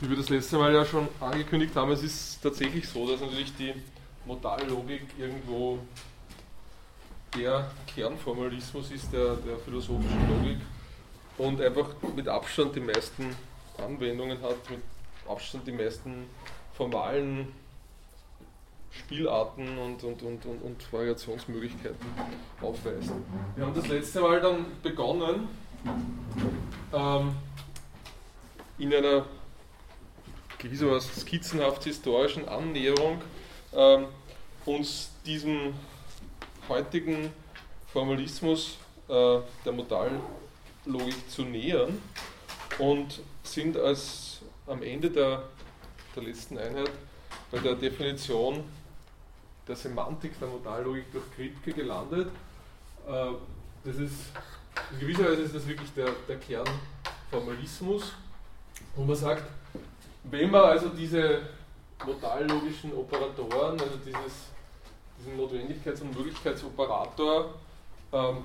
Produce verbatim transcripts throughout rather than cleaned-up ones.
wie wir das letzte Mal ja schon angekündigt haben, es ist tatsächlich so, dass natürlich die Modallogik irgendwo der Kernformalismus ist, der, der philosophischen Logik, und einfach mit Abstand die meisten Anwendungen hat, mit Abstand die meisten formalen Spielarten und, und, und, und, und Variationsmöglichkeiten aufweist. Wir haben das letzte Mal dann begonnen, ähm, in einer gewissermaßen skizzenhaft historischen Annäherung ähm, uns diesem heutigen Formalismus äh, der Modallogik zu nähern und sind als am Ende der, der letzten Einheit bei der Definition der Semantik der Modallogik durch Kripke gelandet. Äh, das ist, in gewisser Weise ist das wirklich der, der Kernformalismus, wo man sagt, wenn man also diese modallogischen Operatoren, also dieses, diesen Notwendigkeits- und Möglichkeitsoperator ähm,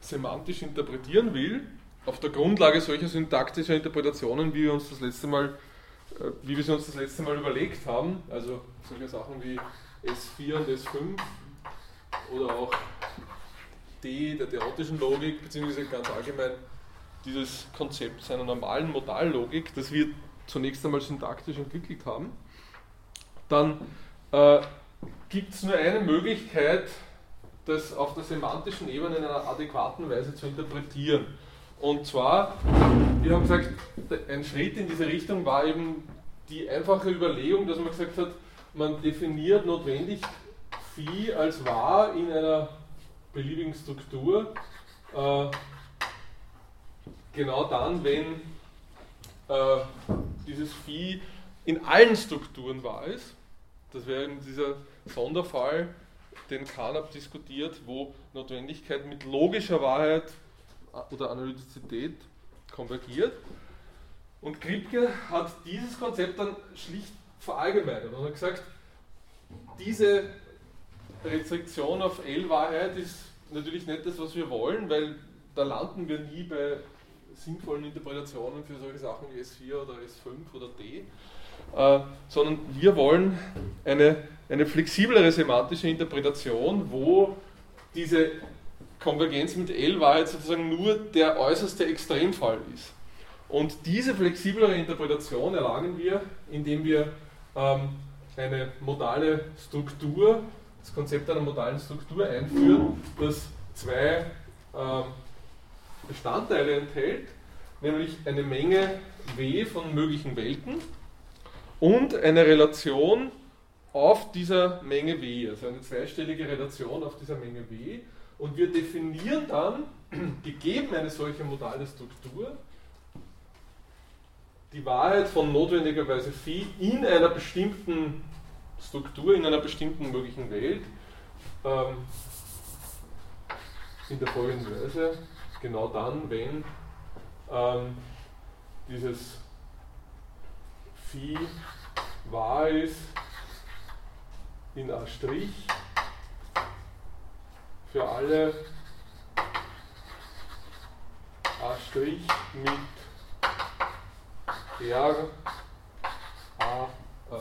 semantisch interpretieren will, auf der Grundlage solcher syntaktischer Interpretationen, wie wir uns das letzte Mal, äh, wie wir sie uns das letzte Mal überlegt haben, also solche Sachen wie S vier und S fünf oder auch D der theoretischen Logik, beziehungsweise ganz allgemein dieses Konzept seiner normalen Modallogik, das wir zunächst einmal syntaktisch entwickelt haben, dann äh, gibt es nur eine Möglichkeit, das auf der semantischen Ebene in einer adäquaten Weise zu interpretieren. Und zwar, wir haben gesagt, ein Schritt in diese Richtung war eben die einfache Überlegung, dass man gesagt hat, man definiert notwendig Phi als wahr in einer beliebigen Struktur, äh, genau dann, wenn äh, dieses Phi in allen Strukturen wahr ist. Das wäre eben dieser Sonderfall, den Carnap diskutiert, wo Notwendigkeit mit logischer Wahrheit oder Analytizität konvergiert. Und Kripke hat dieses Konzept dann schlicht verallgemeinert und hat gesagt, diese Restriktion auf L-Wahrheit ist natürlich nicht das, was wir wollen, weil da landen wir nie bei sinnvollen Interpretationen für solche Sachen wie S vier oder S fünf oder D, äh, sondern wir wollen eine, eine flexiblere semantische Interpretation, wo diese Konvergenz mit L-Wahrheit sozusagen nur der äußerste Extremfall ist. Und diese flexiblere Interpretation erlangen wir, indem wir ähm, eine modale Struktur, das Konzept einer modalen Struktur einführen, das zwei ähm, Bestandteile enthält, nämlich eine Menge W von möglichen Welten und eine Relation auf dieser Menge W, also eine zweistellige Relation auf dieser Menge W, und wir definieren dann, gegeben eine solche modale Struktur, die Wahrheit von notwendigerweise Phi in einer bestimmten Struktur, in einer bestimmten möglichen Welt, ähm, in der folgenden Weise. Genau dann, wenn ähm, dieses Phi wahr ist in A' für alle A' mit R A äh, A A'.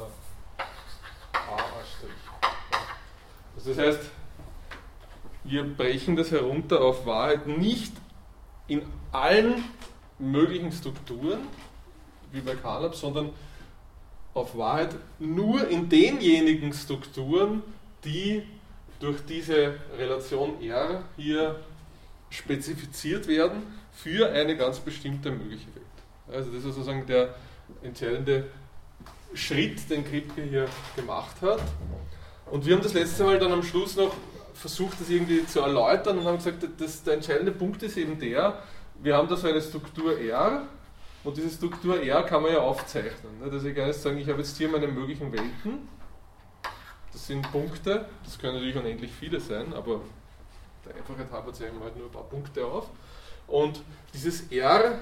Also das heißt, wir brechen das herunter auf Wahrheit nicht in allen möglichen Strukturen, wie bei Carnap, sondern auf Wahrheit nur in denjenigen Strukturen, die durch diese Relation R hier spezifiziert werden für eine ganz bestimmte mögliche Welt. Also das ist sozusagen der entscheidende Schritt, den Kripke hier gemacht hat. Und wir haben das letzte Mal dann am Schluss noch versucht, das irgendwie zu erläutern und haben gesagt, dass der entscheidende Punkt ist eben der, wir haben da so eine Struktur R und diese Struktur R kann man ja aufzeichnen. Das ist egal, sagen, ich habe jetzt hier meine möglichen Welten, das sind Punkte, das können natürlich unendlich viele sein, aber der Einfachheit halber zeigen wir halt nur ein paar Punkte auf. Und dieses R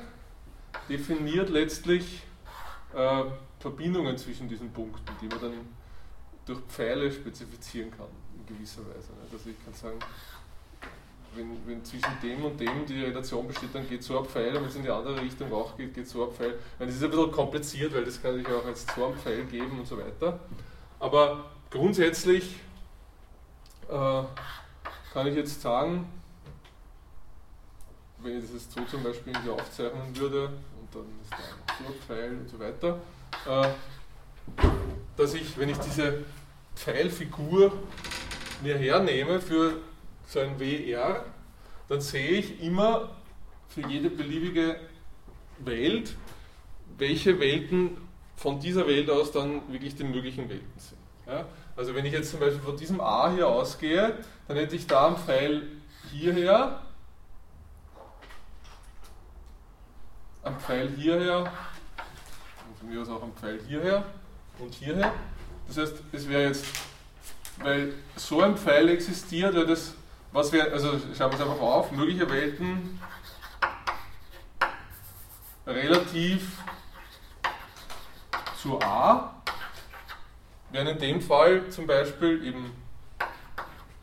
definiert letztlich äh, Verbindungen zwischen diesen Punkten, die man dann durch Pfeile spezifizieren kann. Gewisser Weise. Also ich kann sagen, wenn, wenn zwischen dem und dem die Relation besteht, dann geht so ein Pfeil, und wenn es in die andere Richtung auch geht, geht so ein Pfeil. Das ist ein bisschen kompliziert, weil das kann sich auch als so ein Pfeil geben und so weiter. Aber grundsätzlich äh, kann ich jetzt sagen, wenn ich das jetzt so zum Beispiel hier aufzeichnen würde, und dann ist da ein so ein Pfeil und so weiter, äh, dass ich, wenn ich diese Pfeilfigur mir hernehme für so ein W R, dann sehe ich immer für jede beliebige Welt, welche Welten von dieser Welt aus dann wirklich die möglichen Welten sind. Ja? Also wenn ich jetzt zum Beispiel von diesem A hier ausgehe, dann hätte ich da einen Pfeil hierher, einen Pfeil hierher, und von mir aus auch einen Pfeil hierher und hierher. Das heißt, es wäre jetzt, weil so ein Pfeil existiert, weil das, was wir, also schauen wir es einfach auf, mögliche Welten relativ zu A wären in dem Fall zum Beispiel eben,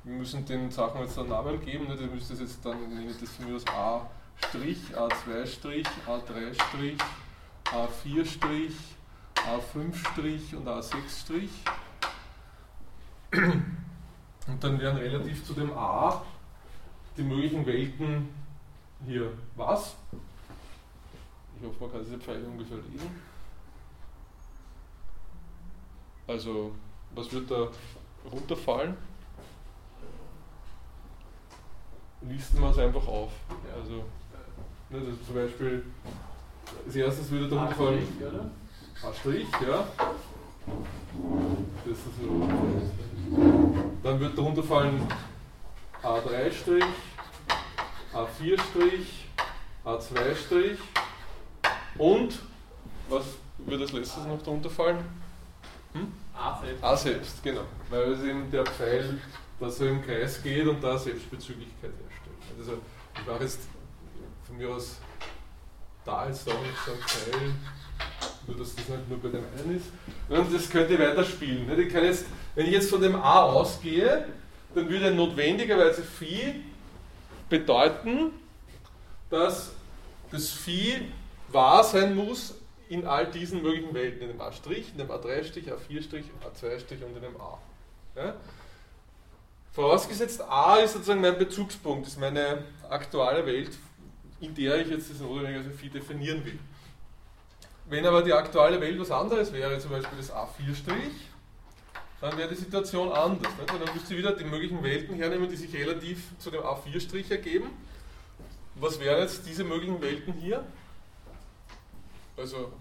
wir müssen den Sachen jetzt einen Namen geben, ne, dann müsste es jetzt dann, nehme ich das von mir aus A', A zwei', A drei', A vier', A fünf' und A sechs'. Und dann wären relativ zu dem A die möglichen Welten hier was? Ich hoffe, man kann diese Pfeile ungefähr lesen. Also, was wird da runterfallen? Listen wir es einfach auf. Also, ne, das ist zum Beispiel, als erstes würde da runterfallen. A Strich, ja. Das ist so. Dann wird darunter fallen A drei', A vier', A zwei'. Und was wird als letztes noch darunter fallen? Hm? A selbst. A selbst, genau. Weil es eben der Pfeil, dass er im Kreis geht und da Selbstbezüglichkeit herstellt. Also ich mache jetzt von mir aus da als da mit so einem Pfeil. Nur, dass das nicht nur bei dem einen ist. Und das könnte ich weiterspielen. Ich kann jetzt, wenn ich jetzt von dem A ausgehe, dann würde notwendigerweise Phi bedeuten, dass das Phi wahr sein muss in all diesen möglichen Welten. In dem A', in dem A drei', A vier', A zwei' und in dem A. Ja? Vorausgesetzt, A ist sozusagen mein Bezugspunkt, ist meine aktuelle Welt, in der ich jetzt das notwendigerweise Phi definieren will. Wenn aber die aktuelle Welt was anderes wäre, zum Beispiel das A vier', dann wäre die Situation anders. Ne? Dann müsst ihr wieder die möglichen Welten hernehmen, die sich relativ zu dem A vier' ergeben. Was wären jetzt diese möglichen Welten hier? Also,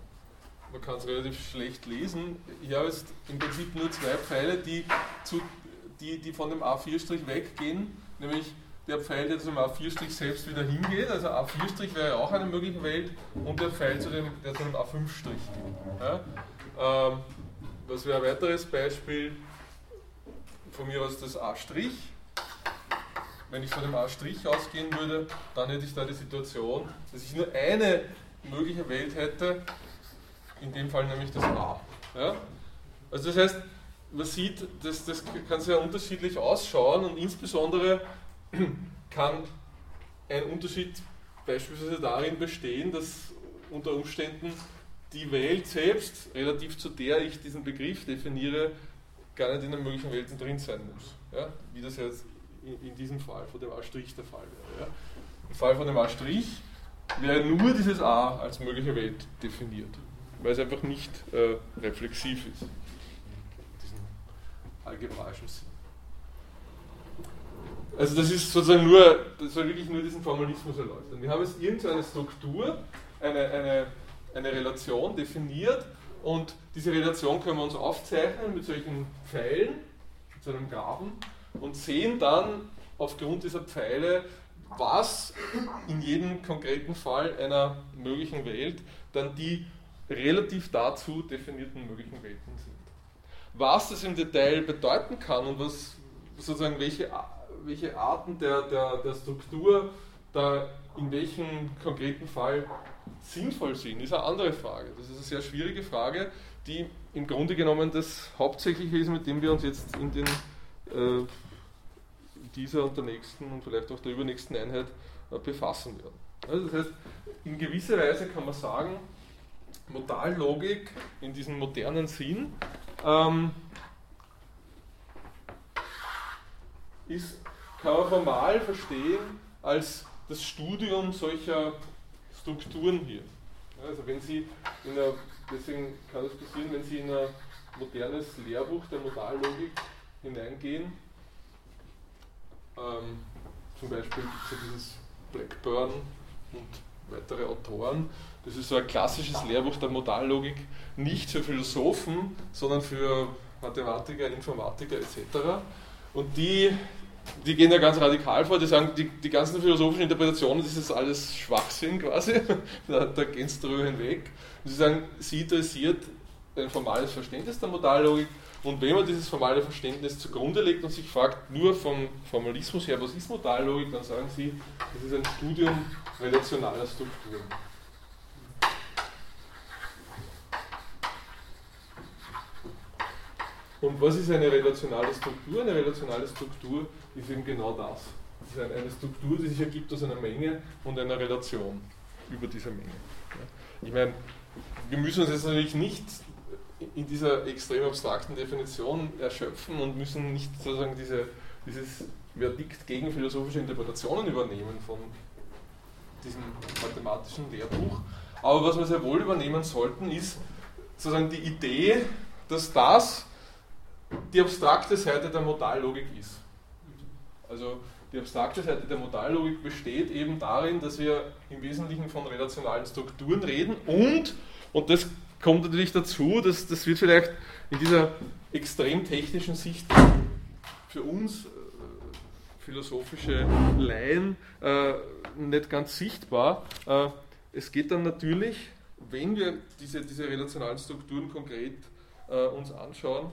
man kann es relativ schlecht lesen. Ich habe jetzt im Prinzip nur zwei Pfeile, die, zu, die, die von dem A vier' weggehen, nämlich der Pfeil, der zum A vier' selbst wieder hingeht, also A vier' wäre auch eine mögliche Welt, und der Pfeil, zu dem, der zu dem A fünf' geht. Ja? Ähm, das wäre ein weiteres Beispiel, von mir aus das A'. Wenn ich von dem A' ausgehen würde, dann hätte ich da die Situation, dass ich nur eine mögliche Welt hätte, in dem Fall nämlich das A. Ja? Also das heißt, man sieht, das, das kann sehr unterschiedlich ausschauen, und insbesondere kann ein Unterschied beispielsweise darin bestehen, dass unter Umständen die Welt selbst, relativ zu der ich diesen Begriff definiere, gar nicht in den möglichen Welten drin sein muss. Ja? Wie das jetzt in, in diesem Fall von dem A' der Fall wäre. Ja? Im Fall von dem A' wäre nur dieses A als mögliche Welt definiert, weil es einfach nicht äh, reflexiv ist. In diesem algebraischen Sinn. Also das ist sozusagen nur, das soll wirklich nur diesen Formalismus erläutern. Wir haben jetzt irgendeine Struktur, eine, eine, eine Relation definiert, und diese Relation können wir uns aufzeichnen mit solchen Pfeilen, mit so einem Graben, und sehen dann aufgrund dieser Pfeile, was in jedem konkreten Fall einer möglichen Welt dann die relativ dazu definierten möglichen Welten sind. Was das im Detail bedeuten kann und was sozusagen welche welche Arten der, der, der Struktur da in welchem konkreten Fall sinnvoll sind, ist eine andere Frage. Das ist eine sehr schwierige Frage, die im Grunde genommen das Hauptsächliche ist, mit dem wir uns jetzt in den, äh, dieser und der nächsten und vielleicht auch der übernächsten Einheit befassen werden. Also das heißt, in gewisser Weise kann man sagen, Modallogik in diesem modernen Sinn ähm, ist, kann man formal verstehen als das Studium solcher Strukturen hier. Also wenn Sie in einer, deswegen kann das passieren, wenn Sie in ein modernes Lehrbuch der Modallogik hineingehen, ähm, zum Beispiel gibt es ja dieses Blackburn und weitere Autoren, das ist so ein klassisches Lehrbuch der Modallogik, nicht für Philosophen, sondern für Mathematiker, Informatiker et cetera. Und die, die gehen ja ganz radikal vor, die sagen, die, die ganzen philosophischen Interpretationen, das ist alles Schwachsinn quasi, da, da gehen sie drüber hinweg. Und sie sagen, sie interessiert ein formales Verständnis der Modallogik, und wenn man dieses formale Verständnis zugrunde legt und sich fragt, nur vom Formalismus her, was ist Modallogik, dann sagen sie, das ist ein Studium relationaler Strukturen. Und was ist eine relationale Struktur? Eine relationale Struktur ist eben genau das. Das ist eine Struktur, die sich ergibt aus einer Menge und einer Relation über diese Menge. Ich meine, wir müssen uns jetzt natürlich nicht in dieser extrem abstrakten Definition erschöpfen und müssen nicht sozusagen diese, dieses Verdikt gegen philosophische Interpretationen übernehmen von diesem mathematischen Lehrbuch. Aber was wir sehr wohl übernehmen sollten, ist sozusagen die Idee, dass das die abstrakte Seite der Modallogik ist. Also die abstrakte Seite der Modallogik besteht eben darin, dass wir im Wesentlichen von relationalen Strukturen reden und, und das kommt natürlich dazu, dass das wird vielleicht in dieser extrem technischen Sicht für uns äh, philosophische Laien äh, nicht ganz sichtbar. Äh, es geht dann natürlich, wenn wir diese, diese relationalen Strukturen konkret äh, uns anschauen,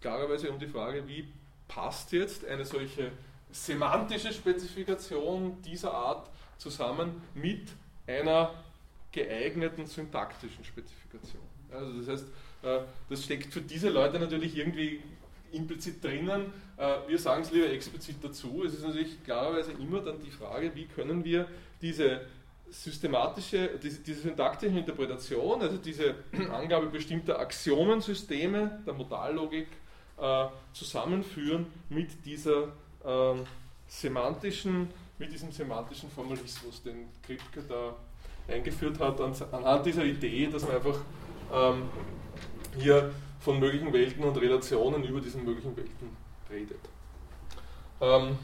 klarerweise um die Frage, wie passt jetzt eine solche semantische Spezifikation dieser Art zusammen mit einer geeigneten syntaktischen Spezifikation. Also das heißt, das steckt für diese Leute natürlich irgendwie implizit drinnen. Wir sagen es lieber explizit dazu. Es ist natürlich klarerweise immer dann die Frage, wie können wir diese systematische, diese, diese syntaktische Interpretation, also diese Angabe bestimmter Axiomensysteme der Modallogik äh, zusammenführen mit dieser äh, semantischen, mit diesem semantischen Formalismus, den Kripke da eingeführt hat, anhand dieser Idee, dass man einfach ähm, hier von möglichen Welten und Relationen über diesen möglichen Welten redet. Ähm,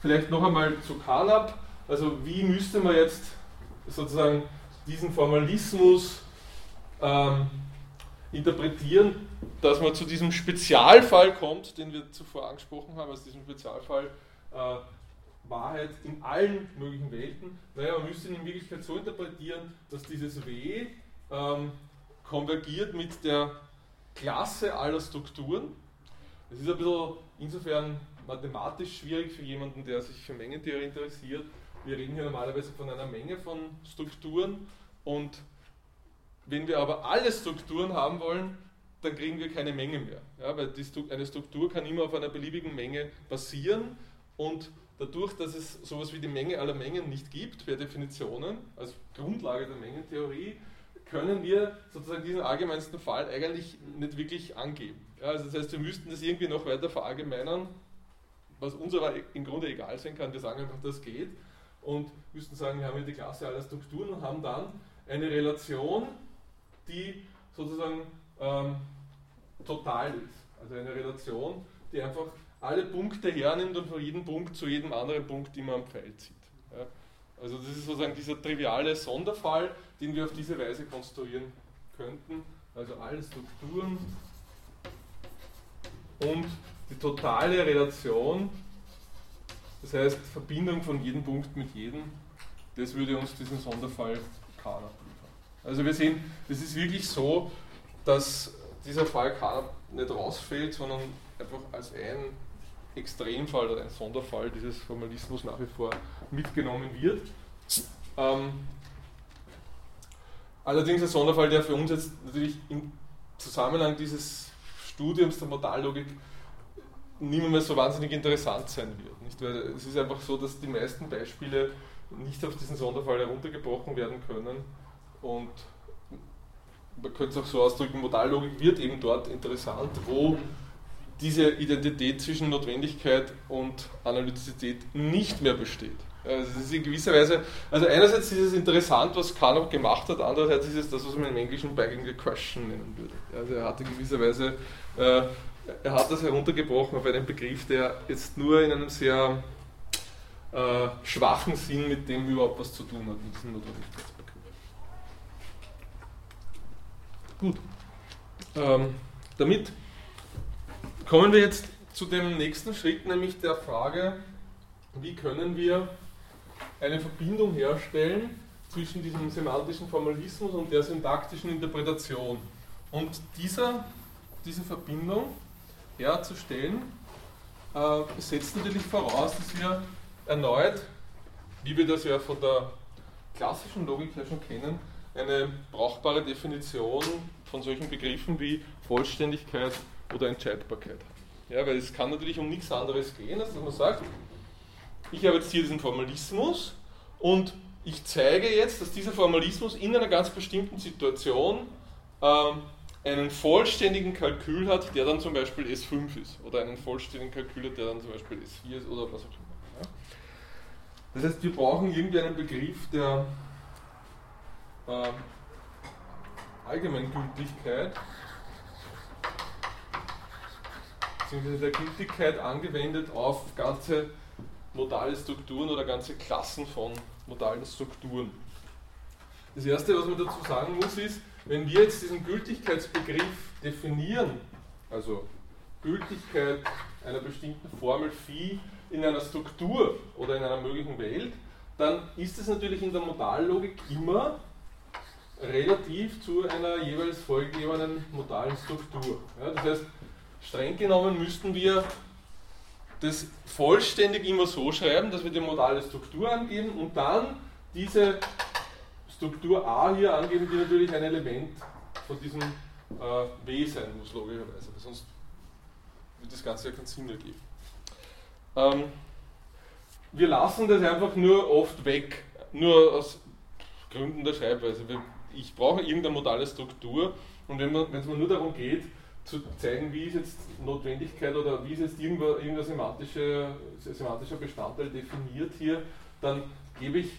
vielleicht noch einmal zu Carnap, also wie müsste man jetzt sozusagen diesen Formalismus ähm, interpretieren, dass man zu diesem Spezialfall kommt, den wir zuvor angesprochen haben, also diesem Spezialfall äh, Wahrheit in allen möglichen Welten. Naja, man müsste ihn in Wirklichkeit so interpretieren, dass dieses W ähm, konvergiert mit der Klasse aller Strukturen. Das ist ein bisschen insofern mathematisch schwierig für jemanden, der sich für Mengentheorie interessiert. Wir reden hier normalerweise von einer Menge von Strukturen, und wenn wir aber alle Strukturen haben wollen, dann kriegen wir keine Menge mehr. Ja, weil die Struktur, eine Struktur kann immer auf einer beliebigen Menge basieren, und dadurch, dass es sowas wie die Menge aller Mengen nicht gibt, per Definitionen, als Grundlage der Mengentheorie, können wir sozusagen diesen allgemeinsten Fall eigentlich nicht wirklich angeben. Ja, also das heißt, wir müssten das irgendwie noch weiter verallgemeinern, was uns aber im Grunde egal sein kann. Wir sagen einfach, das geht, und müssten sagen, wir haben hier die Klasse aller Strukturen und haben dann eine Relation, die sozusagen ähm, total ist. Also eine Relation, die einfach alle Punkte hernimmt und von jedem Punkt zu jedem anderen Punkt immer am Pfeil zieht. Ja. Also das ist sozusagen dieser triviale Sonderfall, den wir auf diese Weise konstruieren könnten. Also alle Strukturen und die totale Relation, das heißt Verbindung von jedem Punkt mit jedem, das würde uns diesen Sonderfall Carnap liefern. Also wir sehen, es ist wirklich so, dass dieser Fall Carnap nicht rausfällt, sondern einfach als ein Extremfall oder ein Sonderfall dieses Formalismus nach wie vor mitgenommen wird. Ähm, allerdings ein Sonderfall, der für uns jetzt natürlich im Zusammenhang dieses Studiums der Modallogik niemand mehr so wahnsinnig interessant sein wird. Nicht? Weil es ist einfach so, dass die meisten Beispiele nicht auf diesen Sonderfall heruntergebrochen werden können. Und man könnte es auch so ausdrücken, Modallogik wird eben dort interessant, wo diese Identität zwischen Notwendigkeit und Analytizität nicht mehr besteht. Also es ist in gewisser Weise, also einerseits ist es interessant, was Carnap gemacht hat, andererseits ist es das, was man im Englischen begging the question nennen würde. Also er hat in gewisser Weise, äh, er hat das heruntergebrochen auf einen Begriff, der jetzt nur in einem sehr äh, schwachen Sinn mit dem überhaupt was zu tun hat, mit diesem Notwendigkeitsbegriff. Gut, ähm, damit kommen wir jetzt zu dem nächsten Schritt, nämlich der Frage, wie können wir eine Verbindung herstellen zwischen diesem semantischen Formalismus und der syntaktischen Interpretation. Und dieser, diese Verbindung herzustellen, äh, setzt natürlich voraus, dass wir erneut, wie wir das ja von der klassischen Logik her schon kennen, eine brauchbare Definition von solchen Begriffen wie Vollständigkeit oder Entscheidbarkeit. Ja, weil es kann natürlich um nichts anderes gehen, als dass man sagt, ich habe jetzt hier diesen Formalismus und ich zeige jetzt, dass dieser Formalismus in einer ganz bestimmten Situation ähm, einen vollständigen Kalkül hat, der dann zum Beispiel S fünf ist oder einen vollständigen Kalkül hat, der dann zum Beispiel S vier ist oder was auch immer. Ja. Das heißt, wir brauchen irgendwie einen Begriff der ähm, Allgemeingültigkeit beziehungsweise der Gültigkeit angewendet auf ganze modale Strukturen oder ganze Klassen von modalen Strukturen. Das Erste, was man dazu sagen muss, ist, wenn wir jetzt diesen Gültigkeitsbegriff definieren, also Gültigkeit einer bestimmten Formel Phi in einer Struktur oder in einer möglichen Welt, dann ist es natürlich in der Modallogik immer relativ zu einer jeweils vorgegebenen modalen Struktur. Ja, das heißt, streng genommen müssten wir das vollständig immer so schreiben, dass wir die modale Struktur angeben und dann diese Struktur A hier angeben, die natürlich ein Element von diesem äh, W sein muss, logischerweise, weil sonst wird das Ganze ja keinen Sinn ergeben. Ähm, wir lassen das einfach nur oft weg, nur aus Gründen der Schreibweise. Ich brauche irgendeine modale Struktur und wenn es mir nur darum geht, zu zeigen, wie ist jetzt Notwendigkeit oder wie ist jetzt irgendein semantische, semantischer Bestandteil definiert hier, dann gebe ich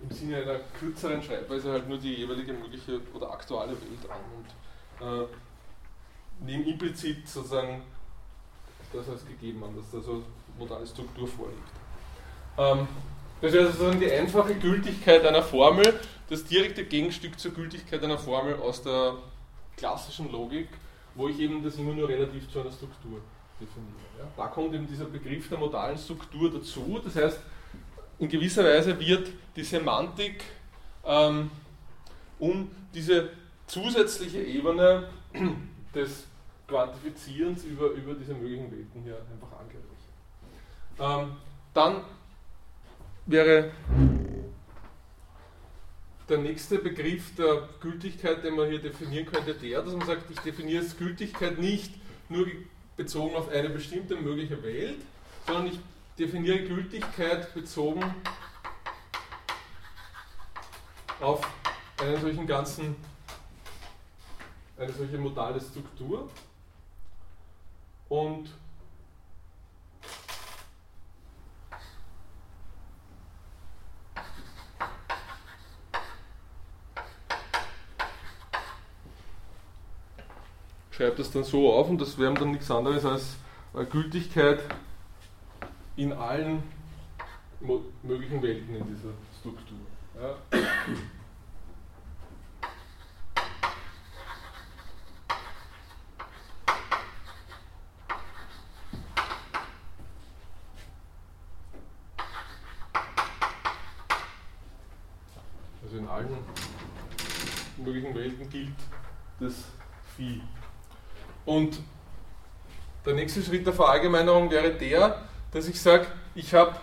im Sinne einer kürzeren Schreibweise halt nur die jeweilige mögliche oder aktuelle Welt an und äh, nehme implizit sozusagen das als gegeben an, dass da so modale Struktur vorliegt. Ähm, das wäre sozusagen die einfache Gültigkeit einer Formel, das direkte Gegenstück zur Gültigkeit einer Formel aus der klassischen Logik, wo ich eben das immer nur relativ zu einer Struktur definiere. Ja. Da kommt eben dieser Begriff der modalen Struktur dazu, das heißt, in gewisser Weise wird die Semantik ähm, um diese zusätzliche Ebene des Quantifizierens über, über diese möglichen Welten hier einfach angereichert. Ähm, dann wäre der nächste Begriff der Gültigkeit, den man hier definieren könnte, der, dass man sagt, ich definiere jetzt Gültigkeit nicht nur bezogen auf eine bestimmte mögliche Welt, sondern ich definiere Gültigkeit bezogen auf einen solchen ganzen, eine solche modale Struktur und schreibt das dann so auf und das wäre dann nichts anderes als Gültigkeit in allen mo- möglichen Welten in dieser Struktur. Ja. Also in allen möglichen Welten gilt das Phi. Und der nächste Schritt der Verallgemeinerung wäre der, dass ich sage, ich habe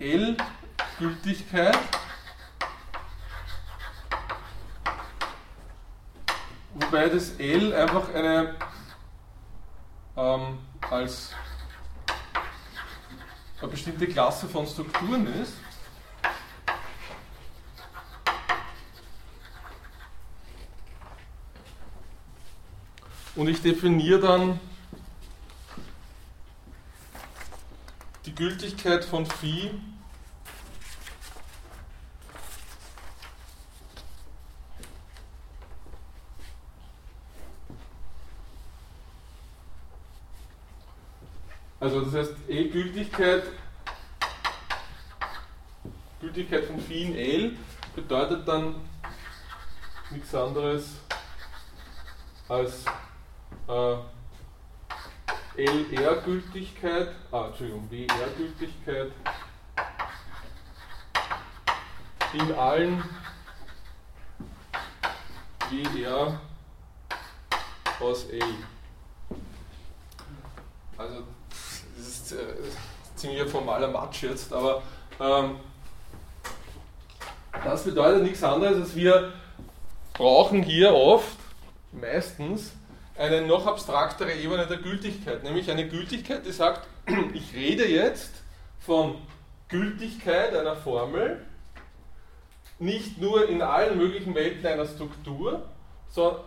L Gültigkeit, wobei das L einfach eine äh, ähm, als eine bestimmte Klasse von Strukturen ist, und ich definiere dann die Gültigkeit von Phi Also das heißt, E Gültigkeit, Gültigkeit von Phi in L bedeutet dann nichts anderes als äh, L R-Gültigkeit, ah, Entschuldigung, W R-Gültigkeit in allen W R aus L. Also das ist äh, ziemlich formaler Matsch jetzt, aber ähm, das bedeutet nichts anderes, als wir brauchen hier oft, meistens, eine noch abstraktere Ebene der Gültigkeit, nämlich eine Gültigkeit, die sagt, ich rede jetzt von Gültigkeit einer Formel, nicht nur in allen möglichen Welten einer Struktur, so,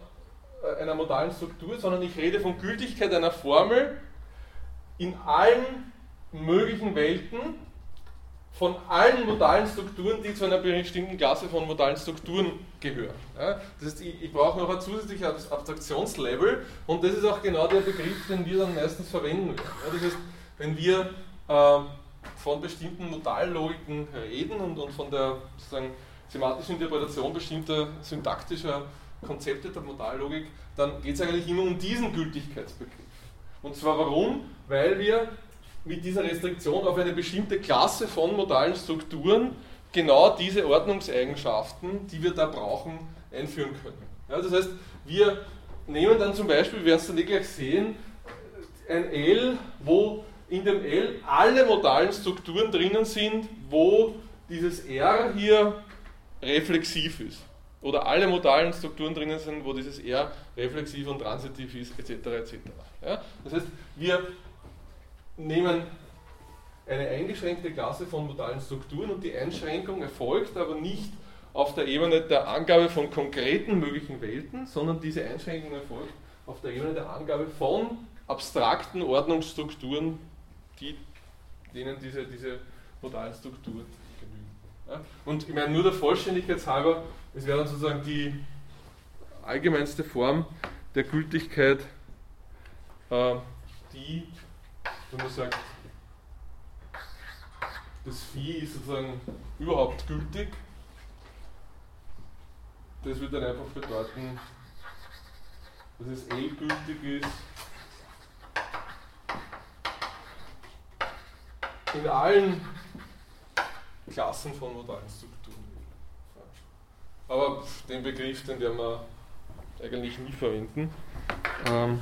einer modalen Struktur, sondern ich rede von Gültigkeit einer Formel in allen möglichen Welten von allen modalen Strukturen, die zu einer bestimmten Klasse von modalen Strukturen gehören. Ja, das heißt, ich, ich brauche noch ein zusätzliches Abstraktionslevel, und das ist auch genau der Begriff, den wir dann meistens verwenden werden. Ja, das heißt, wenn wir äh, von bestimmten Modallogiken reden und, und von der sozusagen semantischen Interpretation bestimmter syntaktischer Konzepte der Modallogik, dann geht es eigentlich immer um diesen Gültigkeitsbegriff. Und zwar warum? Weil wir mit dieser Restriktion auf eine bestimmte Klasse von modalen Strukturen genau diese Ordnungseigenschaften, die wir da brauchen, einführen können. Ja, das heißt, wir nehmen dann zum Beispiel, wir werden es dann eh gleich sehen, ein L, wo in dem L alle modalen Strukturen drinnen sind, wo dieses R hier reflexiv ist. Oder alle modalen Strukturen drinnen sind, wo dieses R reflexiv und transitiv ist, et cetera et cetera. Ja? Das heißt, wir nehmen eine eingeschränkte Klasse von modalen Strukturen, und die Einschränkung erfolgt aber nicht auf der Ebene der Angabe von konkreten möglichen Welten, sondern diese Einschränkung erfolgt auf der Ebene der Angabe von abstrakten Ordnungsstrukturen, die, denen diese, diese modalen Strukturen genügen. Ja? Und ich meine, nur der Vollständigkeit halber, es wäre dann sozusagen die allgemeinste Form der Gültigkeit, äh, die, wenn man sagt, das Phi ist sozusagen überhaupt gültig, das würde dann einfach bedeuten, dass es L gültig ist in allen Klassen von modalen Strukturen. Aber den Begriff, den werden wir eigentlich nie verwenden. Ähm,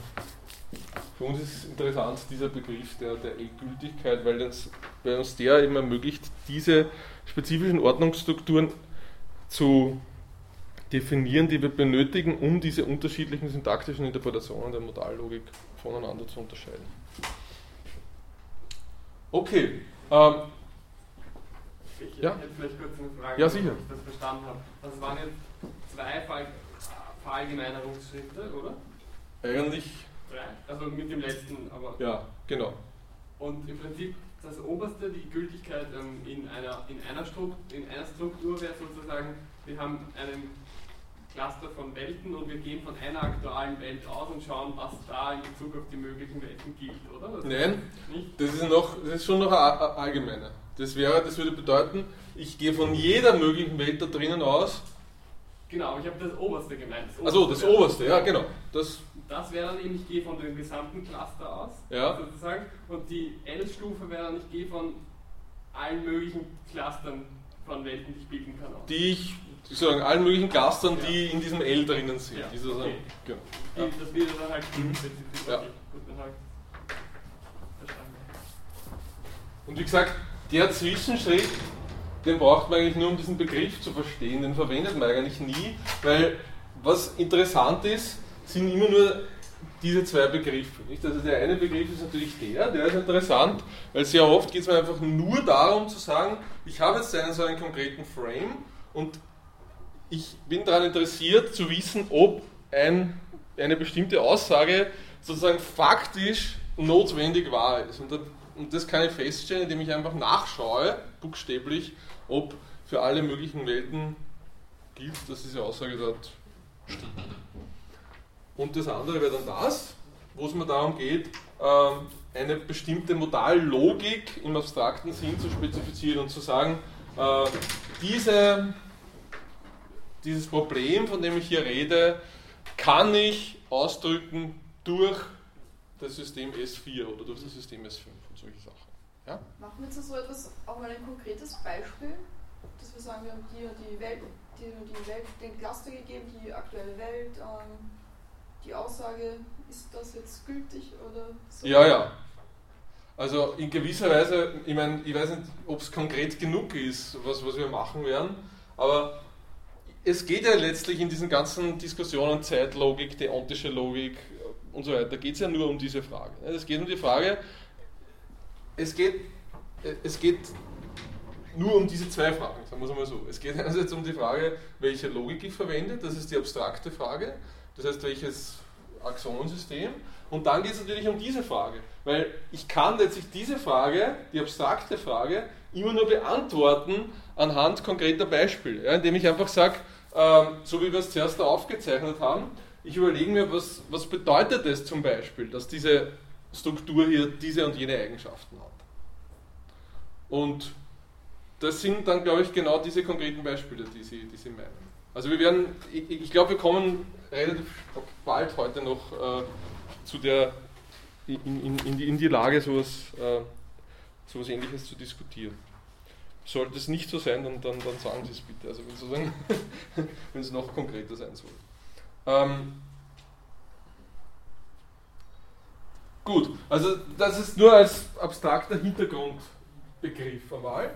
für uns ist interessant dieser Begriff der, der Gültigkeit, weil, das, weil uns der eben ermöglicht, diese spezifischen Ordnungsstrukturen zu definieren, die wir benötigen, um diese unterschiedlichen syntaktischen Interpretationen der Modallogik voneinander zu unterscheiden. Okay. Ähm, Ich ja? hätte vielleicht kurz eine Frage, ja, sicher. Ob ich das verstanden habe. Das waren jetzt zwei Ver- Verallgemeinerungsschritte, oder? Eigentlich. Drei. Also mit dem letzten, aber. Ja, genau. Und im Prinzip das oberste, die Gültigkeit ähm, in, einer, in, einer Stru- in einer Struktur wäre sozusagen, wir haben einen Cluster von Welten und wir gehen von einer aktualen Welt aus und schauen, was da in Bezug auf die möglichen Welten gilt, oder? Das Nein, das ist, noch, das ist schon noch allgemeiner. Das wäre, das würde bedeuten, ich gehe von jeder möglichen Welt da drinnen aus. Genau, ich habe das oberste gemeint. Achso, das oberste, ja genau. Das, das wäre dann eben, ich gehe von dem gesamten Cluster aus, ja, sozusagen. Und die L-Stufe wäre dann, ich gehe von allen möglichen Clustern von Welten, die ich bilden kann, aus. Die ich, sozusagen, allen möglichen Clustern, ja, die in diesem L drinnen sind. Ja. Die okay. Genau. Ja. Das wäre dann halt mhm. spezifisch. Ja. Okay. Gut, dann halt. Und wie gesagt, der Zwischenschritt, den braucht man eigentlich nur, um diesen Begriff zu verstehen, den verwendet man eigentlich nie, weil was interessant ist, sind immer nur diese zwei Begriffe. Nicht? Also der eine Begriff ist natürlich der, der ist interessant, weil sehr oft geht es mir einfach nur darum zu sagen, ich habe jetzt einen so einen konkreten Frame und ich bin daran interessiert zu wissen, ob ein, eine bestimmte Aussage sozusagen faktisch notwendig wahr ist. Und, und das kann ich feststellen, indem ich einfach nachschaue, buchstäblich, ob für alle möglichen Welten gilt, dass diese Aussage dort stimmt. Und das andere wäre dann das, wo es mir darum geht, eine bestimmte Modallogik im abstrakten Sinn zu spezifizieren und zu sagen, diese, dieses Problem, von dem ich hier rede, kann ich ausdrücken durch das System S vier oder durch das System S fünf und solche Sachen. Ja? Machen wir jetzt so etwas, auch mal ein konkretes Beispiel, dass wir sagen, wir haben dir die Welt, die, die Welt, den Cluster gegeben, die aktuelle Welt, ähm, die Aussage, ist das jetzt gültig oder so? Ja, ja. Also in gewisser Weise, ich meine, ich weiß nicht, ob es konkret genug ist, was, was wir machen werden, aber es geht ja letztlich in diesen ganzen Diskussionen Zeitlogik, deontische Logik und so weiter, geht es ja nur um diese Frage. Es geht um die Frage, es geht, es geht nur um diese zwei Fragen, sagen wir es mal so. Es geht einerseits um die Frage, welche Logik ich verwende, das ist die abstrakte Frage, das heißt, welches Axiomensystem, und dann geht es natürlich um diese Frage, weil ich kann letztlich diese Frage, die abstrakte Frage, immer nur beantworten anhand konkreter Beispiele, ja, indem ich einfach sage, äh, so wie wir es zuerst aufgezeichnet haben, ich überlege mir, was, was bedeutet es zum Beispiel, dass diese Struktur hier diese und jene Eigenschaften hat. Und das sind dann, glaube ich, genau diese konkreten Beispiele, die Sie, die Sie meinen. Also wir werden, ich, ich glaube, wir kommen relativ bald heute noch äh, zu der, in, in, in, die, in die Lage, sowas äh, so etwas Ähnliches zu diskutieren. Sollte es nicht so sein, dann, dann, dann sagen Sie es bitte, also wenn es noch konkreter sein soll. Ähm, gut, also das ist nur als abstrakter Hintergrundbegriff einmal.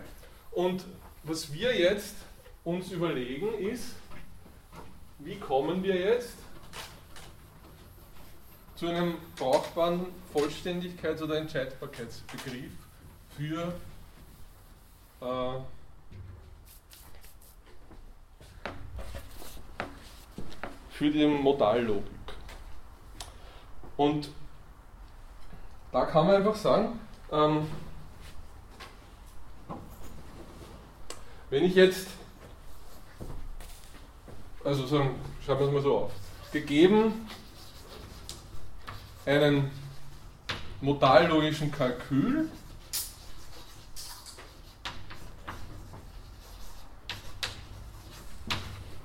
Und was wir jetzt uns überlegen ist, wie kommen wir jetzt zu einem brauchbaren Vollständigkeits- oder Entscheidbarkeitsbegriff für äh, für die Modallogik. Und da kann man einfach sagen, ähm, wenn ich jetzt, also sagen, schreiben wir es mal so auf, gegeben einen modallogischen Kalkül,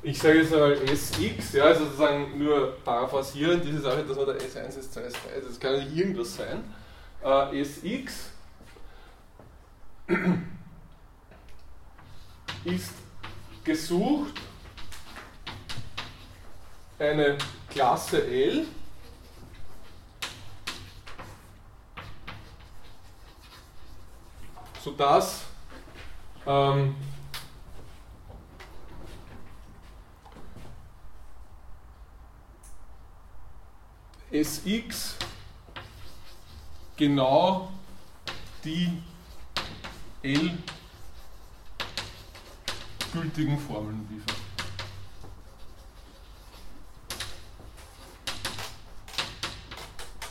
ich sage jetzt mal Sx, ja, also sozusagen nur paraphrasierend, diese Sache, dass man da S eins ist, S zwei ist, S drei, das kann nicht irgendwas sein. Äh, Sx ist gesucht eine Klasse L, sodass ähm, Sx genau die L gültigen Formeln liefert.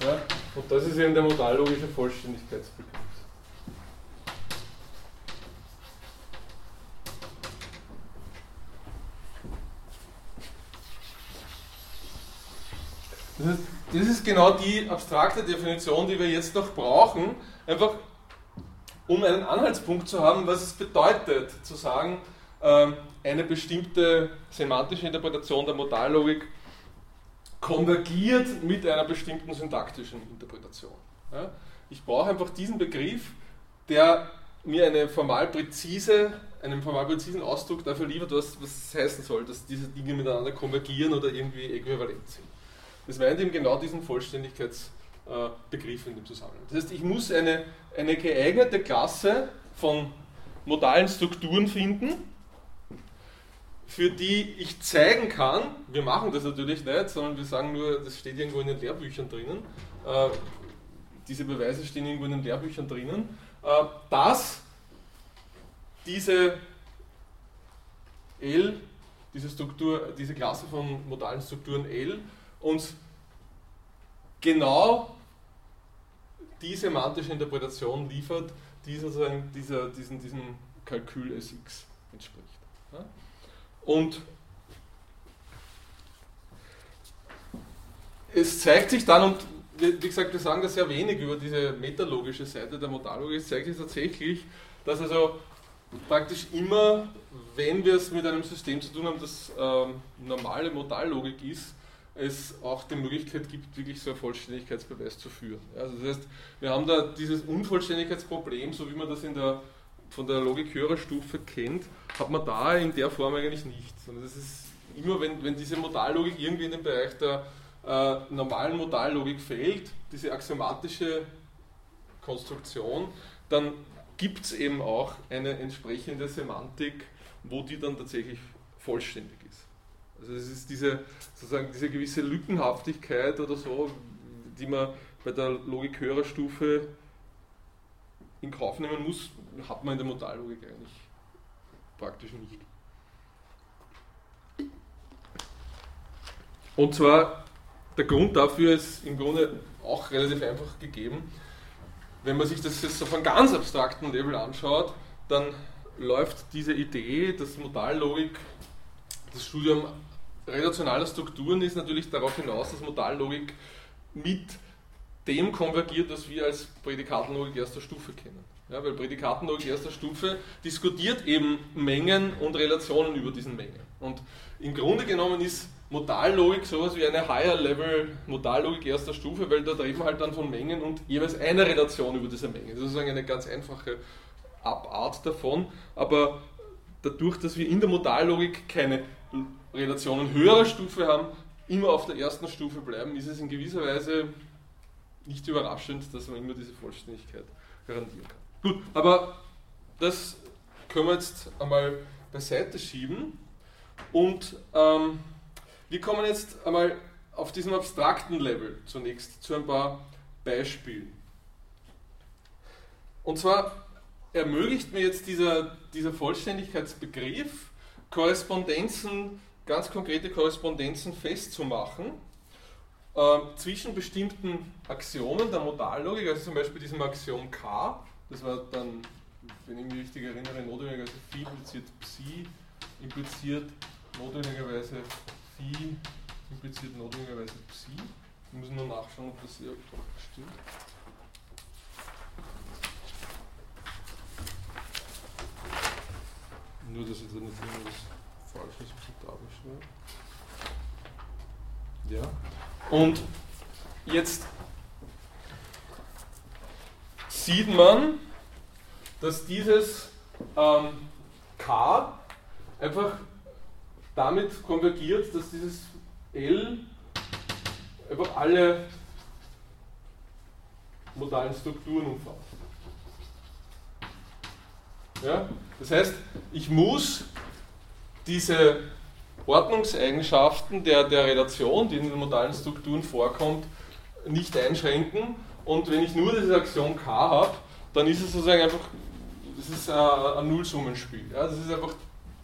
Ja, und das ist eben der modallogische Vollständigkeitsbegriff. Das heißt, das ist genau die abstrakte Definition, die wir jetzt noch brauchen, einfach um einen Anhaltspunkt zu haben, was es bedeutet, zu sagen, eine bestimmte semantische Interpretation der Modallogik konvergiert mit einer bestimmten syntaktischen Interpretation. Ich brauche einfach diesen Begriff, der mir eine formal präzise, einen formal präzisen Ausdruck dafür liefert, was, was es heißen soll, dass diese Dinge miteinander konvergieren oder irgendwie äquivalent sind. Das meint eben genau diesen Vollständigkeitsbegriff in dem Zusammenhang. Das heißt, ich muss eine, eine geeignete Klasse von modalen Strukturen finden, für die ich zeigen kann, wir machen das natürlich nicht, sondern wir sagen nur, das steht irgendwo in den Lehrbüchern drinnen, äh, diese Beweise stehen irgendwo in den Lehrbüchern drinnen, äh, dass diese L, diese Struktur, diese Klasse von modalen Strukturen L uns genau die semantische Interpretation liefert, die sozusagen dieser, diesen, diesem Kalkül S X entspricht. Ja? Und es zeigt sich dann, und wie gesagt, wir sagen da sehr wenig über diese metalogische Seite der Modallogik, es zeigt sich tatsächlich, dass also praktisch immer, wenn wir es mit einem System zu tun haben, das ähm, normale Modallogik ist, es auch die Möglichkeit gibt, wirklich so einen Vollständigkeitsbeweis zu führen. Also das heißt, wir haben da dieses Unvollständigkeitsproblem, so wie man das in der, von der Logik-Hörerstufe kennt, hat man da in der Form eigentlich nicht. Sondern das ist immer, wenn, wenn diese Modallogik irgendwie in den Bereich der äh, normalen Modallogik fällt, diese axiomatische Konstruktion, dann gibt es eben auch eine entsprechende Semantik, wo die dann tatsächlich vollständig ist. Also es ist diese, sozusagen diese gewisse Lückenhaftigkeit oder so, die man bei der Logik-Hörerstufe in Kauf nehmen muss, hat man in der Modallogik eigentlich praktisch nicht. Und zwar, der Grund dafür ist im Grunde auch relativ einfach gegeben. Wenn man sich das jetzt auf einem ganz abstrakten Level anschaut, dann läuft diese Idee, dass Modallogik das Studium relationaler Strukturen ist, natürlich darauf hinaus, dass Modallogik mit dem konvergiert, was wir als Prädikatenlogik erster Stufe kennen. Ja, weil Prädikatenlogik erster Stufe diskutiert eben Mengen und Relationen über diesen Mengen. Und im Grunde genommen ist Modallogik sowas wie eine Higher-Level-Modallogik erster Stufe, weil da reden wir halt dann von Mengen und jeweils eine Relation über diese Menge. Das ist sozusagen eine ganz einfache Abart davon, aber dadurch, dass wir in der Modallogik keine Relationen höherer Stufe haben, immer auf der ersten Stufe bleiben, ist es in gewisser Weise nicht überraschend, dass man immer diese Vollständigkeit garantieren kann. Gut, aber das können wir jetzt einmal beiseite schieben und ähm, wir kommen jetzt einmal auf diesem abstrakten Level zunächst zu ein paar Beispielen. Und zwar ermöglicht mir jetzt dieser, dieser Vollständigkeitsbegriff, Korrespondenzen, ganz konkrete Korrespondenzen festzumachen äh, zwischen bestimmten Axiomen der Modallogik, also zum Beispiel diesem Axiom K, das war dann, wenn ich mich richtig erinnere, notwendigerweise Phi impliziert Psi, impliziert notwendigerweise Phi, impliziert notwendigerweise Psi. Wir müssen nur nachschauen, ob das hier stimmt. Nur, dass ich da nicht irgendwas Falsches darstelle. Ja. Und jetzt sieht man, dass dieses ähm, K einfach damit konvergiert, dass dieses L einfach alle modalen Strukturen umfasst. Ja? Das heißt, ich muss diese Ordnungseigenschaften der, der Relation, die in den modalen Strukturen vorkommt, nicht einschränken. Und wenn ich nur diese Aktion K habe, dann ist es sozusagen einfach, das ist ein Nullsummenspiel. Ja? Das ist einfach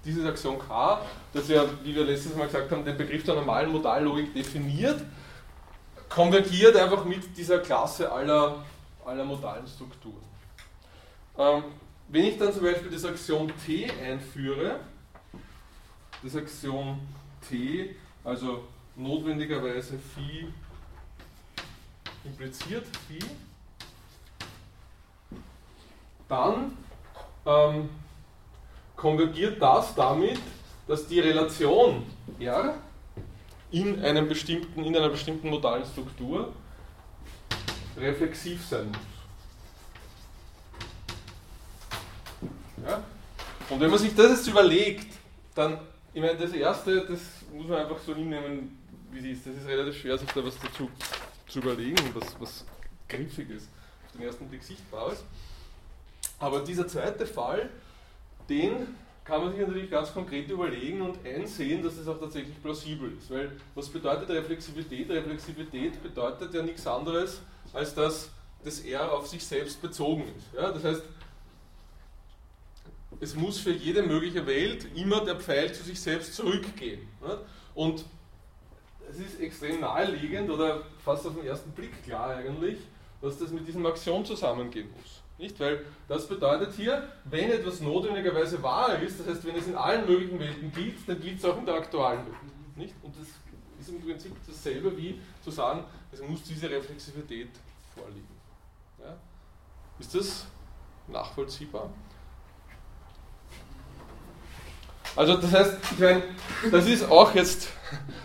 diese Aktion K, das ja, wie wir letztes Mal gesagt haben, den Begriff der normalen Modallogik definiert, konvergiert einfach mit dieser Klasse aller, aller modalen Strukturen. Ähm, Wenn ich dann zum Beispiel das Axiom T einführe, das Axiom T, also notwendigerweise Phi impliziert Phi, dann ähm, konvergiert das damit, dass die Relation R in, einem bestimmten, in einer bestimmten modalen Struktur reflexiv sein muss. Ja? Und wenn man sich das jetzt überlegt, dann, ich meine, das erste, das muss man einfach so hinnehmen, wie es ist. Das ist relativ schwer, sich da was dazu zu überlegen, was, was griffig ist, auf den ersten Blick sichtbar ist. Aber dieser zweite Fall, den kann man sich natürlich ganz konkret überlegen und einsehen, dass es auch tatsächlich plausibel ist. Weil, was bedeutet Reflexivität? Reflexivität bedeutet ja nichts anderes, als dass das R auf sich selbst bezogen ist. Ja, das heißt, es muss für jede mögliche Welt immer der Pfeil zu sich selbst zurückgehen. Ja? Und es ist extrem naheliegend oder fast auf den ersten Blick klar eigentlich, dass das mit diesem Axiom zusammengehen muss. Nicht? Weil das bedeutet hier, wenn etwas notwendigerweise wahr ist, das heißt, wenn es in allen möglichen Welten gilt, dann gilt es auch in der aktualen Welt. Nicht? Und das ist im Prinzip dasselbe wie zu sagen, es muss diese Reflexivität vorliegen. Ja? Ist das nachvollziehbar? Also das heißt, ich meine, das ist auch jetzt,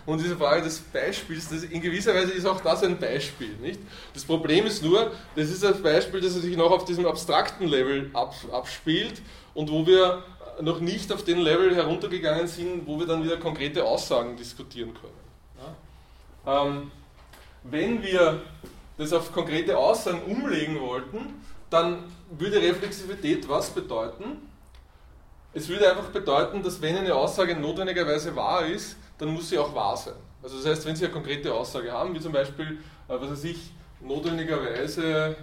und diese Frage des Beispiels, das in gewisser Weise ist auch das ein Beispiel, nicht? Das Problem ist nur, das ist ein Beispiel, das sich noch auf diesem abstrakten Level abspielt und wo wir noch nicht auf den Level heruntergegangen sind, wo wir dann wieder konkrete Aussagen diskutieren können. Ja? Ähm, wenn wir das auf konkrete Aussagen umlegen wollten, dann würde Reflexivität was bedeuten? Es würde einfach bedeuten, dass wenn eine Aussage notwendigerweise wahr ist, dann muss sie auch wahr sein. Also das heißt, wenn Sie eine konkrete Aussage haben, wie zum Beispiel, äh, was weiß ich, notwendigerweise,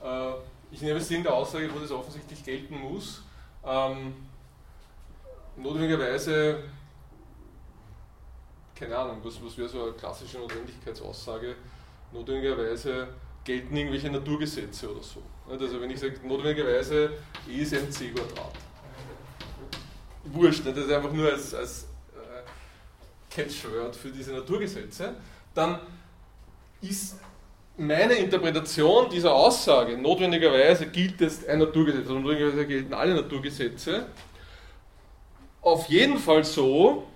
äh, ich nehme es irgendeine Aussage, wo das offensichtlich gelten muss, ähm, notwendigerweise, keine Ahnung, was, was wäre so eine klassische Notwendigkeitsaussage, notwendigerweise gelten irgendwelche Naturgesetze oder so. Also wenn ich sage, notwendigerweise E ist mc Quadrat. Wurscht, das ist einfach nur als, als äh, Catchword für diese Naturgesetze, dann ist meine Interpretation dieser Aussage, notwendigerweise gilt es ein Naturgesetz, also notwendigerweise gelten alle Naturgesetze, auf jeden Fall so,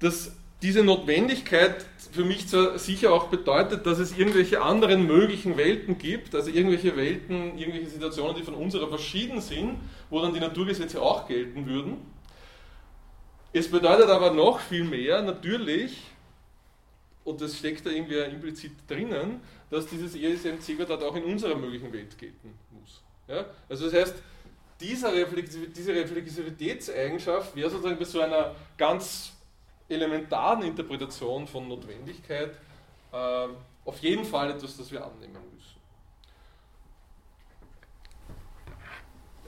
dass diese Notwendigkeit für mich zwar sicher auch bedeutet, dass es irgendwelche anderen möglichen Welten gibt, also irgendwelche Welten, irgendwelche Situationen, die von unserer verschieden sind, wo dann die Naturgesetze auch gelten würden. Es bedeutet aber noch viel mehr natürlich, und das steckt da irgendwie implizit drinnen, dass dieses E S M C-Quadrat auch in unserer möglichen Welt gelten muss. Ja? Also das heißt, dieser Reflexiv- diese Reflexivitätseigenschaft wäre sozusagen bei so einer ganz elementaren Interpretation von Notwendigkeit äh, auf jeden Fall etwas, das wir annehmen müssen.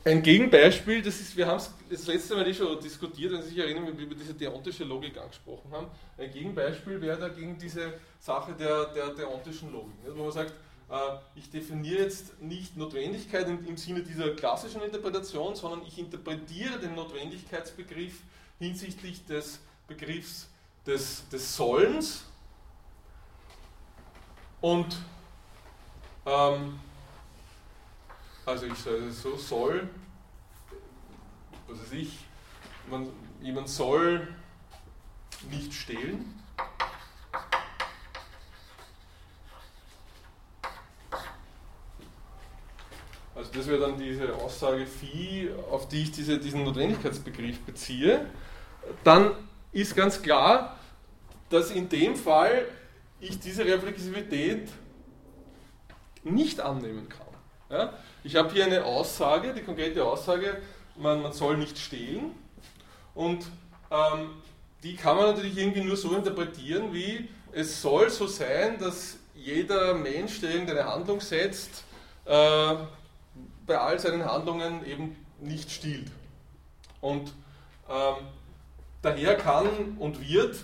Ein Gegenbeispiel, das ist, wir haben es das letzte Mal schon diskutiert, wenn Sie sich erinnern, wie wir über diese deontische Logik angesprochen haben. Ein Gegenbeispiel wäre dagegen diese Sache der, der deontischen Logik, wo man sagt, äh, ich definiere jetzt nicht Notwendigkeit im, im Sinne dieser klassischen Interpretation, sondern ich interpretiere den Notwendigkeitsbegriff hinsichtlich des Begriffs des, des Sollens und ähm, also ich sage so, soll, was weiß ich, man, jemand soll nicht stehlen. Also das wäre dann diese Aussage Phi, auf die ich diese, diesen Notwendigkeitsbegriff beziehe. Dann ist ganz klar, dass in dem Fall ich diese Reflexivität nicht annehmen kann. Ja, ich habe hier eine Aussage, die konkrete Aussage, man, man soll nicht stehlen, und ähm, die kann man natürlich irgendwie nur so interpretieren, wie es soll so sein, dass jeder Mensch, der irgendeine Handlung setzt, äh, bei all seinen Handlungen eben nicht stiehlt. Und ähm, daher kann und wird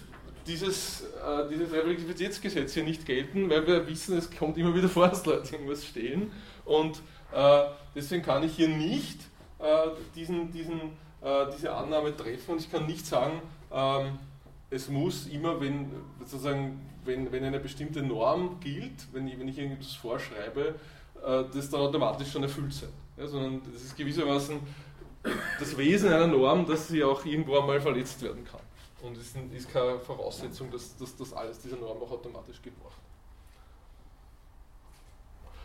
dieses, äh, dieses Reflexivitätsgesetz hier nicht gelten, weil wir wissen, es kommt immer wieder vor, dass Leute irgendwas stehlen. Und äh, deswegen kann ich hier nicht äh, diesen, diesen, äh, diese Annahme treffen, und ich kann nicht sagen, ähm, es muss immer, wenn, sozusagen, wenn, wenn eine bestimmte Norm gilt, wenn ich, wenn ich irgendwas vorschreibe, äh, das dann automatisch schon erfüllt sein. Ja, sondern das ist gewissermaßen das Wesen einer Norm, dass sie auch irgendwo einmal verletzt werden kann. Und es ist keine Voraussetzung, dass, dass, dass alles dieser Norm auch automatisch gehorcht.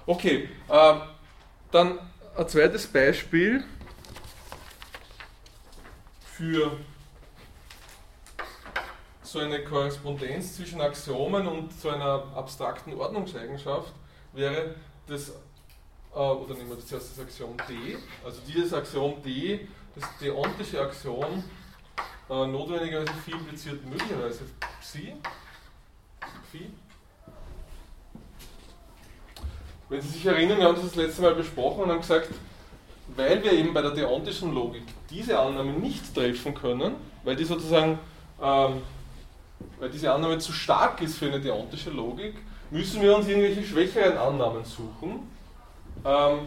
Okay, äh, dann ein zweites Beispiel für so eine Korrespondenz zwischen Axiomen und so einer abstrakten Ordnungseigenschaft wäre das, äh, oder nehmen wir das zuerst das Axiom D, also dieses Axiom D dass die ontische Aktion äh, notwendigerweise phi impliziert möglicherweise psi, phi. Wenn Sie sich erinnern, wir haben das das letzte Mal besprochen und haben gesagt, weil wir eben bei der deontischen Logik diese Annahme nicht treffen können, weil die sozusagen, ähm, weil diese Annahme zu stark ist für eine deontische Logik, müssen wir uns irgendwelche schwächeren Annahmen suchen. Ähm,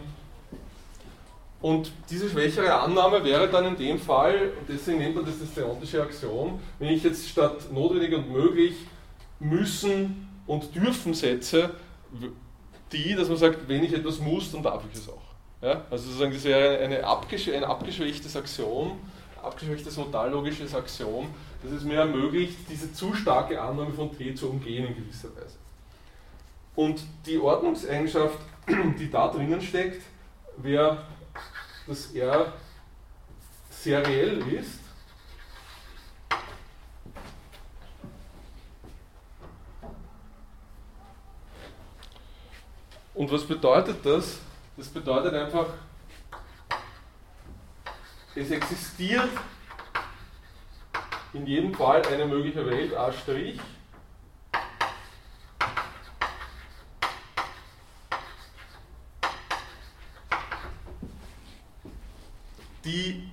und diese schwächere Annahme wäre dann in dem Fall, und deswegen nennt man das das deontische Axiom, wenn ich jetzt statt notwendig und möglich müssen und dürfen setze, die, dass man sagt, wenn ich etwas muss, dann darf ich es auch. Ja? Also sozusagen, das wäre eine abgeschw- ein abgeschwächtes Axiom, abgeschwächtes modallogisches Axiom, das es mir ermöglicht, diese zu starke Annahme von T zu umgehen in gewisser Weise. Und die Ordnungseigenschaft, die da drinnen steckt, wäre, dass R seriell ist. Und was bedeutet das? Das bedeutet einfach, es existiert in jedem Fall eine mögliche Welt A', die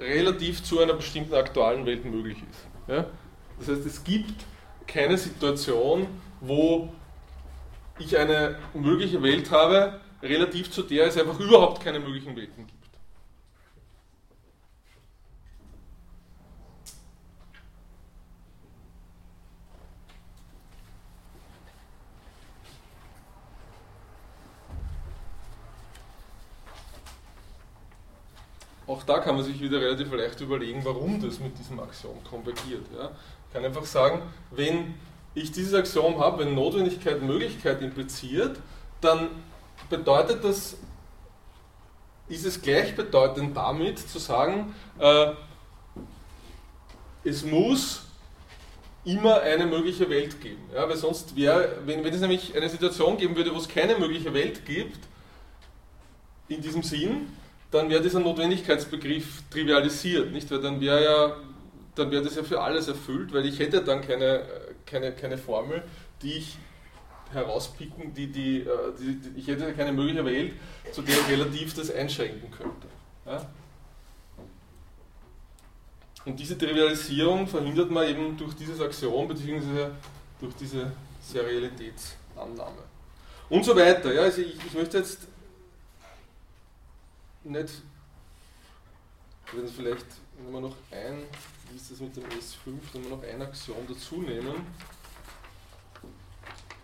relativ zu einer bestimmten aktuellen Welt möglich ist. Ja? Das heißt, es gibt keine Situation, wo ich eine mögliche Welt habe, relativ zu der es einfach überhaupt keine möglichen Welten gibt. Auch da kann man sich wieder relativ leicht überlegen, warum das mit diesem Axiom konvergiert. Ja? Ich kann einfach sagen, wenn ich dieses Axiom habe, wenn Notwendigkeit Möglichkeit impliziert, dann bedeutet das, ist es gleichbedeutend damit zu sagen, äh, es muss immer eine mögliche Welt geben. Ja? Weil sonst wäre, wenn, wenn es nämlich eine Situation geben würde, wo es keine mögliche Welt gibt, in diesem Sinn, dann wäre dieser Notwendigkeitsbegriff trivialisiert, nicht? Weil dann wäre ja, dann wäre das ja für alles erfüllt, weil ich hätte dann keine, keine, keine Formel, die ich herauspicken, die, die, die, die ich hätte keine mögliche Welt, zu der ich relativ das einschränken könnte. Ja? Und diese Trivialisierung verhindert man eben durch dieses Axiom, beziehungsweise durch diese Serialitätsannahme. Und so weiter. Ja? Also ich, ich möchte jetzt nicht, wenn es vielleicht wenn wir noch ein, wie ist das mit dem S fünf, wenn wir noch ein Axiom dazu nehmen.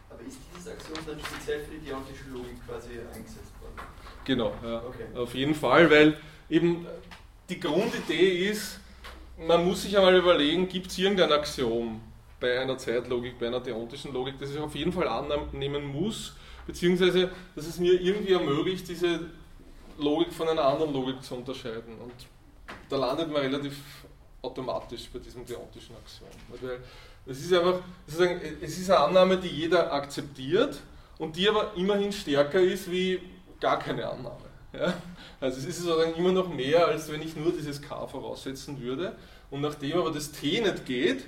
Aber ist dieses Axiom dann speziell für die deontische Logik quasi eingesetzt worden? Genau, ja. Okay. Auf jeden Fall, weil eben die Grundidee ist, man muss sich einmal überlegen, gibt es irgendein Axiom bei einer Zeitlogik, bei einer deontischen Logik, das ich auf jeden Fall annehmen muss, beziehungsweise, dass es mir irgendwie ermöglicht, diese Logik von einer anderen Logik zu unterscheiden. Und da landet man relativ automatisch bei diesem deontischen Axiom. Weil es ist einfach, sozusagen, es ist eine Annahme, die jeder akzeptiert und die aber immerhin stärker ist wie gar keine Annahme. Ja? Also es ist sozusagen immer noch mehr, als wenn ich nur dieses K voraussetzen würde. Und nachdem aber das T nicht geht,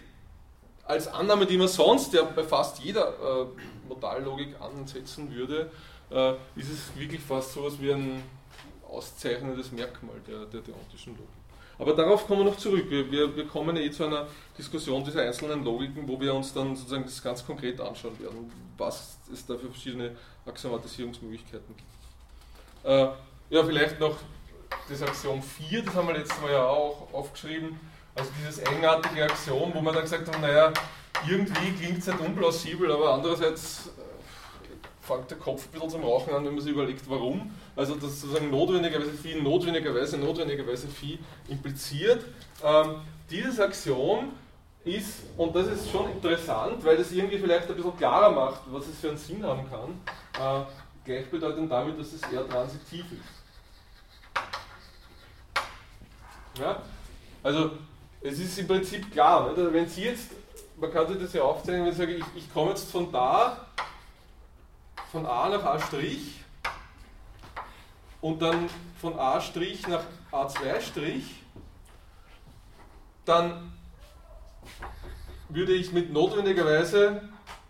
als Annahme, die man sonst ja bei fast jeder äh, Modallogik ansetzen würde, äh, ist es wirklich fast sowas wie ein auszeichnendes Merkmal der, der deontischen Logik. Aber darauf kommen wir noch zurück. Wir, wir, wir kommen ja eh zu einer Diskussion dieser einzelnen Logiken, wo wir uns dann sozusagen das ganz konkret anschauen werden, was es da für verschiedene Axiomatisierungsmöglichkeiten gibt. Äh, ja, vielleicht noch das Axiom vier, das haben wir letztes Mal ja auch aufgeschrieben, also dieses eigenartige Axiom, wo man dann gesagt hat, naja, irgendwie klingt es nicht unplausibel, aber andererseits fängt der Kopf ein bisschen zum Rauchen an, wenn man sich überlegt, warum. Also dass sozusagen notwendigerweise Phi, notwendigerweise, notwendigerweise Phi impliziert. Ähm, dieses Axiom ist, und das ist schon interessant, weil das irgendwie vielleicht ein bisschen klarer macht, was es für einen Sinn haben kann, äh, gleichbedeutend damit, dass es eher transitiv ist. Ja? Also es ist im Prinzip klar, ne? Wenn Sie jetzt, man kann sich das ja aufzeichnen, wenn ich sage, ich, ich komme jetzt von da, von A nach A' und dann von A' nach a zwei', dann würde ich mit notwendigerweise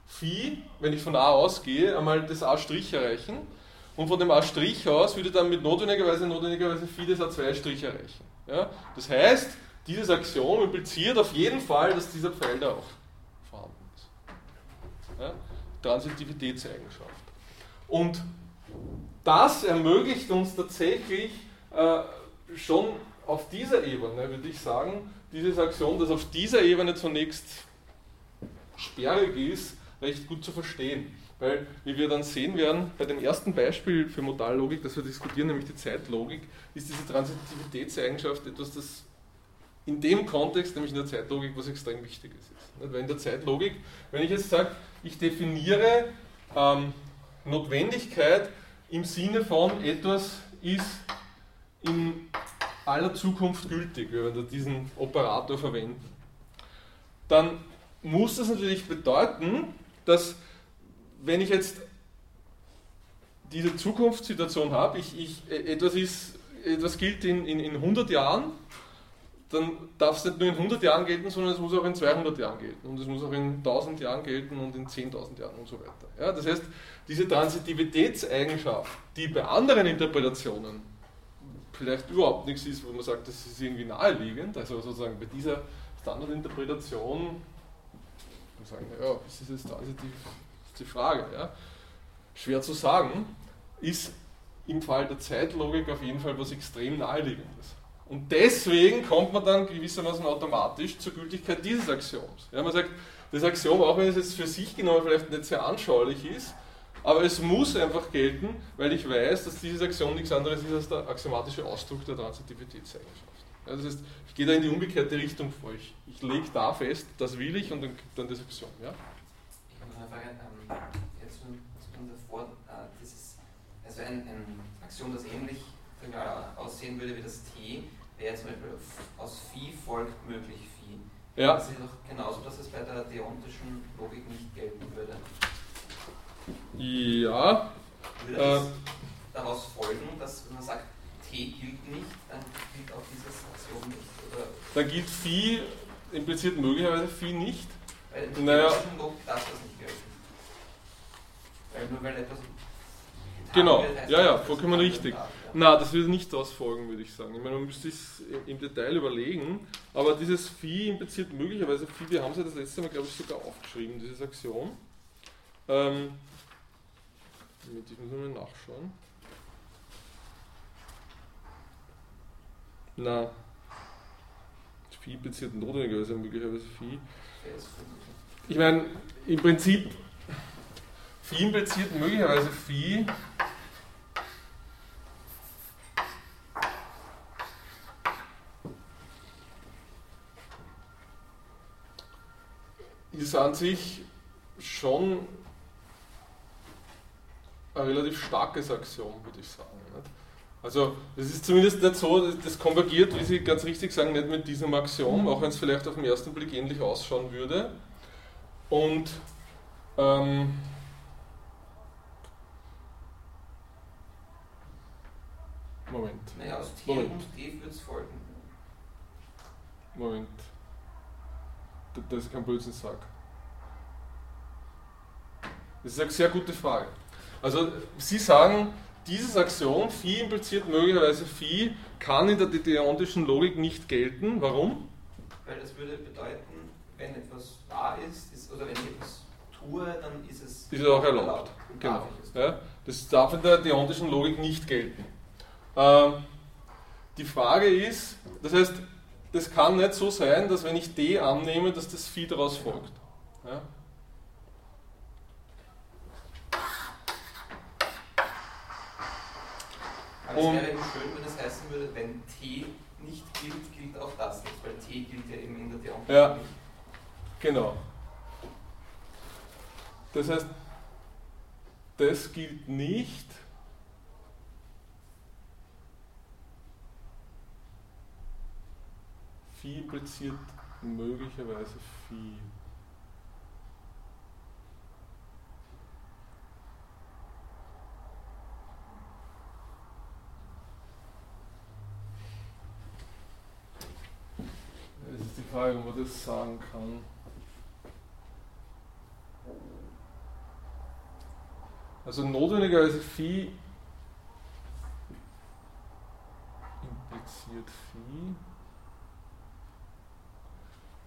Phi, wenn ich von A ausgehe, einmal das A' erreichen und von dem A' aus würde dann mit notwendigerweise notwendigerweise Phi das a zwei' erreichen. Ja? Das heißt, dieses Axiom impliziert auf jeden Fall, dass dieser Pfeil da auch vorhanden ist. Ja? Transitivitätseigenschaft. Und das ermöglicht uns tatsächlich äh, schon auf dieser Ebene, würde ich sagen, dieses Axiom, das auf dieser Ebene zunächst sperrig ist, recht gut zu verstehen. Weil, wie wir dann sehen werden, bei dem ersten Beispiel für Modallogik, das wir diskutieren, nämlich die Zeitlogik, ist diese Transitivitätseigenschaft etwas, das in dem Kontext, nämlich in der Zeitlogik, was extrem wichtig ist. Weil in der Zeitlogik, wenn ich jetzt sage, ich definiere ähm, Notwendigkeit im Sinne von etwas ist in aller Zukunft gültig, wenn wir diesen Operator verwenden, dann muss das natürlich bedeuten, dass wenn ich jetzt diese Zukunftssituation habe, ich, ich, etwas, ist, etwas gilt in, in, in hundert Jahren, dann darf es nicht nur in hundert Jahren gelten, sondern es muss auch in zweihundert Jahren gelten und es muss auch in tausend Jahren gelten und in zehntausend Jahren und so weiter. Ja, das heißt, diese Transitivitätseigenschaft, die bei anderen Interpretationen vielleicht überhaupt nichts ist, wo man sagt, das ist irgendwie naheliegend, also sozusagen bei dieser Standardinterpretation, sagen, ja, was ist jetzt transitiv, ist die Frage, ja? Schwer zu sagen, ist im Fall der Zeitlogik auf jeden Fall was extrem Naheliegendes. Und deswegen kommt man dann gewissermaßen automatisch zur Gültigkeit dieses Axioms. Ja, man sagt, das Axiom, auch wenn es jetzt für sich genommen vielleicht nicht sehr anschaulich ist, aber es muss einfach gelten, weil ich weiß, dass dieses Axiom nichts anderes ist als der axiomatische Ausdruck der Transitivitätseigenschaft. Ja, das heißt, ich gehe da in die umgekehrte Richtung vor. Ich, ich lege da fest, das will ich und dann gibt dann das Axiom. Ja? Ich habe noch eine Frage. Ähm, jetzt kommt davor, äh, das ist also ein, ein Axiom, das ähnlich äh, aussehen würde wie das T. Wäre zum Beispiel aus Phi folgt möglich Phi. Ja. Das ist doch genauso, dass es bei der deontischen Logik nicht gelten würde. Ja. Würde das äh. daraus folgen, dass wenn man sagt, T gilt nicht, dann gilt auch dieses Axiom nicht? Oder? Dann gilt Phi, impliziert möglicherweise Phi nicht. Weil in der deontischen Logik darf das nicht gelten. Weil nur weil etwas... Genau, ja, ja, vollkommen richtig. Na, das würde nicht daraus folgen, würde ich sagen. Ich meine, man müsste es im Detail überlegen, aber dieses Phi impliziert möglicherweise Phi, wir haben es ja das letzte Mal, glaube ich, sogar aufgeschrieben, dieses Axiom. Ähm, ich muss mal nachschauen. Na, Phi impliziert notwendigerweise möglicherweise Phi. Ich meine, im Prinzip, Phi impliziert möglicherweise Phi. Ist an sich schon ein relativ starkes Axiom, würde ich sagen. Also es ist zumindest nicht so, das konvergiert, wie Sie ganz richtig sagen, nicht mit diesem Axiom, auch wenn es vielleicht auf den ersten Blick ähnlich ausschauen würde. Und ähm, Moment. Naja, aus T Moment. Und T wird es folgen. Moment. Das ist kein Blödsinn, sag. Das ist eine sehr gute Frage. Also, Sie sagen, dieses Axiom, Phi impliziert möglicherweise Phi, kann in der deontischen Logik nicht gelten. Warum? Weil das würde bedeuten, wenn etwas da ist, ist oder wenn ich etwas tue, dann ist es, ist es auch erlaubt. erlaubt. Genau. Ja, das darf in der deontischen Logik nicht gelten. Die Frage ist, das heißt, das kann nicht so sein, dass wenn ich D annehme, dass das Phi daraus folgt. Ja? Aber und es wäre eben schön, wenn das heißen würde, wenn T nicht gilt, gilt auch das nicht, weil T gilt ja eben in der Deontologie. Ja, genau. Das heißt, das gilt nicht. Phi impliziert möglicherweise Phi. Frage, ob man das sagen kann. Also notwendigerweise Phi impliziert Phi.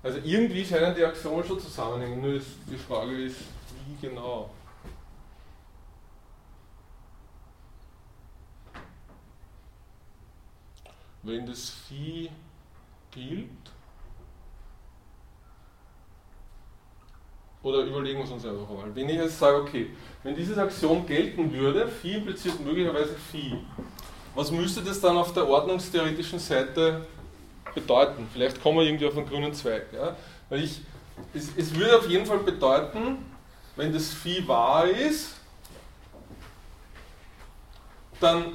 Also irgendwie scheinen die Aktionen schon zusammenhängen, nur die Frage ist, wie genau. Wenn das Phi gilt, oder überlegen wir es uns einfach mal. Wenn ich jetzt sage, okay, wenn dieses Axiom gelten würde, Phi impliziert möglicherweise Phi, was müsste das dann auf der ordnungstheoretischen Seite bedeuten? Vielleicht kommen wir irgendwie auf einen grünen Zweig. Ja? Weil ich, es, es würde auf jeden Fall bedeuten, wenn das Phi wahr ist, dann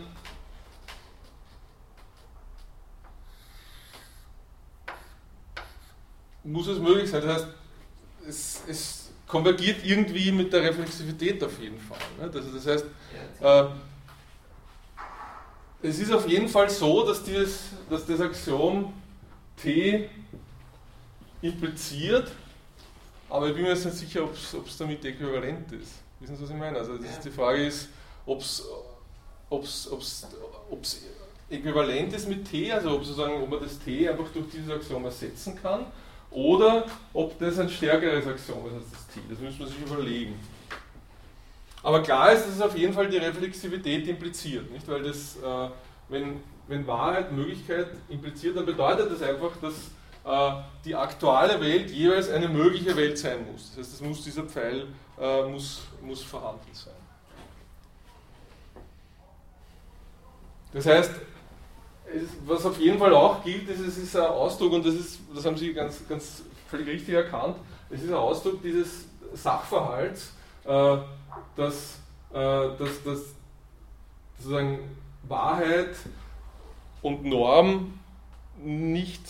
muss es möglich sein. Das heißt, es, es konvergiert irgendwie mit der Reflexivität auf jeden Fall. Ne? Das, das heißt, äh, es ist auf jeden Fall so, dass, dieses, dass das Axiom T impliziert, aber ich bin mir jetzt nicht sicher, ob es damit äquivalent ist. Wissen Sie, was ich meine? Also das ist, die Frage ist, ob es äquivalent ist mit T, also ob, sozusagen, ob man das T einfach durch dieses Axiom ersetzen kann, oder ob das ein stärkeres Axiom ist als das T. Das müssen wir sich überlegen. Aber klar ist, dass es auf jeden Fall die Reflexivität impliziert, nicht? Weil das, äh, wenn, wenn Wahrheit Möglichkeit impliziert, dann bedeutet das einfach, dass äh, die aktuelle Welt jeweils eine mögliche Welt sein muss. Das heißt, das muss, dieser Pfeil äh, muss, muss vorhanden sein. Das heißt, es, was auf jeden Fall auch gilt, ist, es ist ein Ausdruck, und das, ist, das haben Sie ganz, ganz völlig richtig erkannt, es ist ein Ausdruck dieses Sachverhalts, äh, dass, äh, dass, dass sozusagen Wahrheit und Norm nicht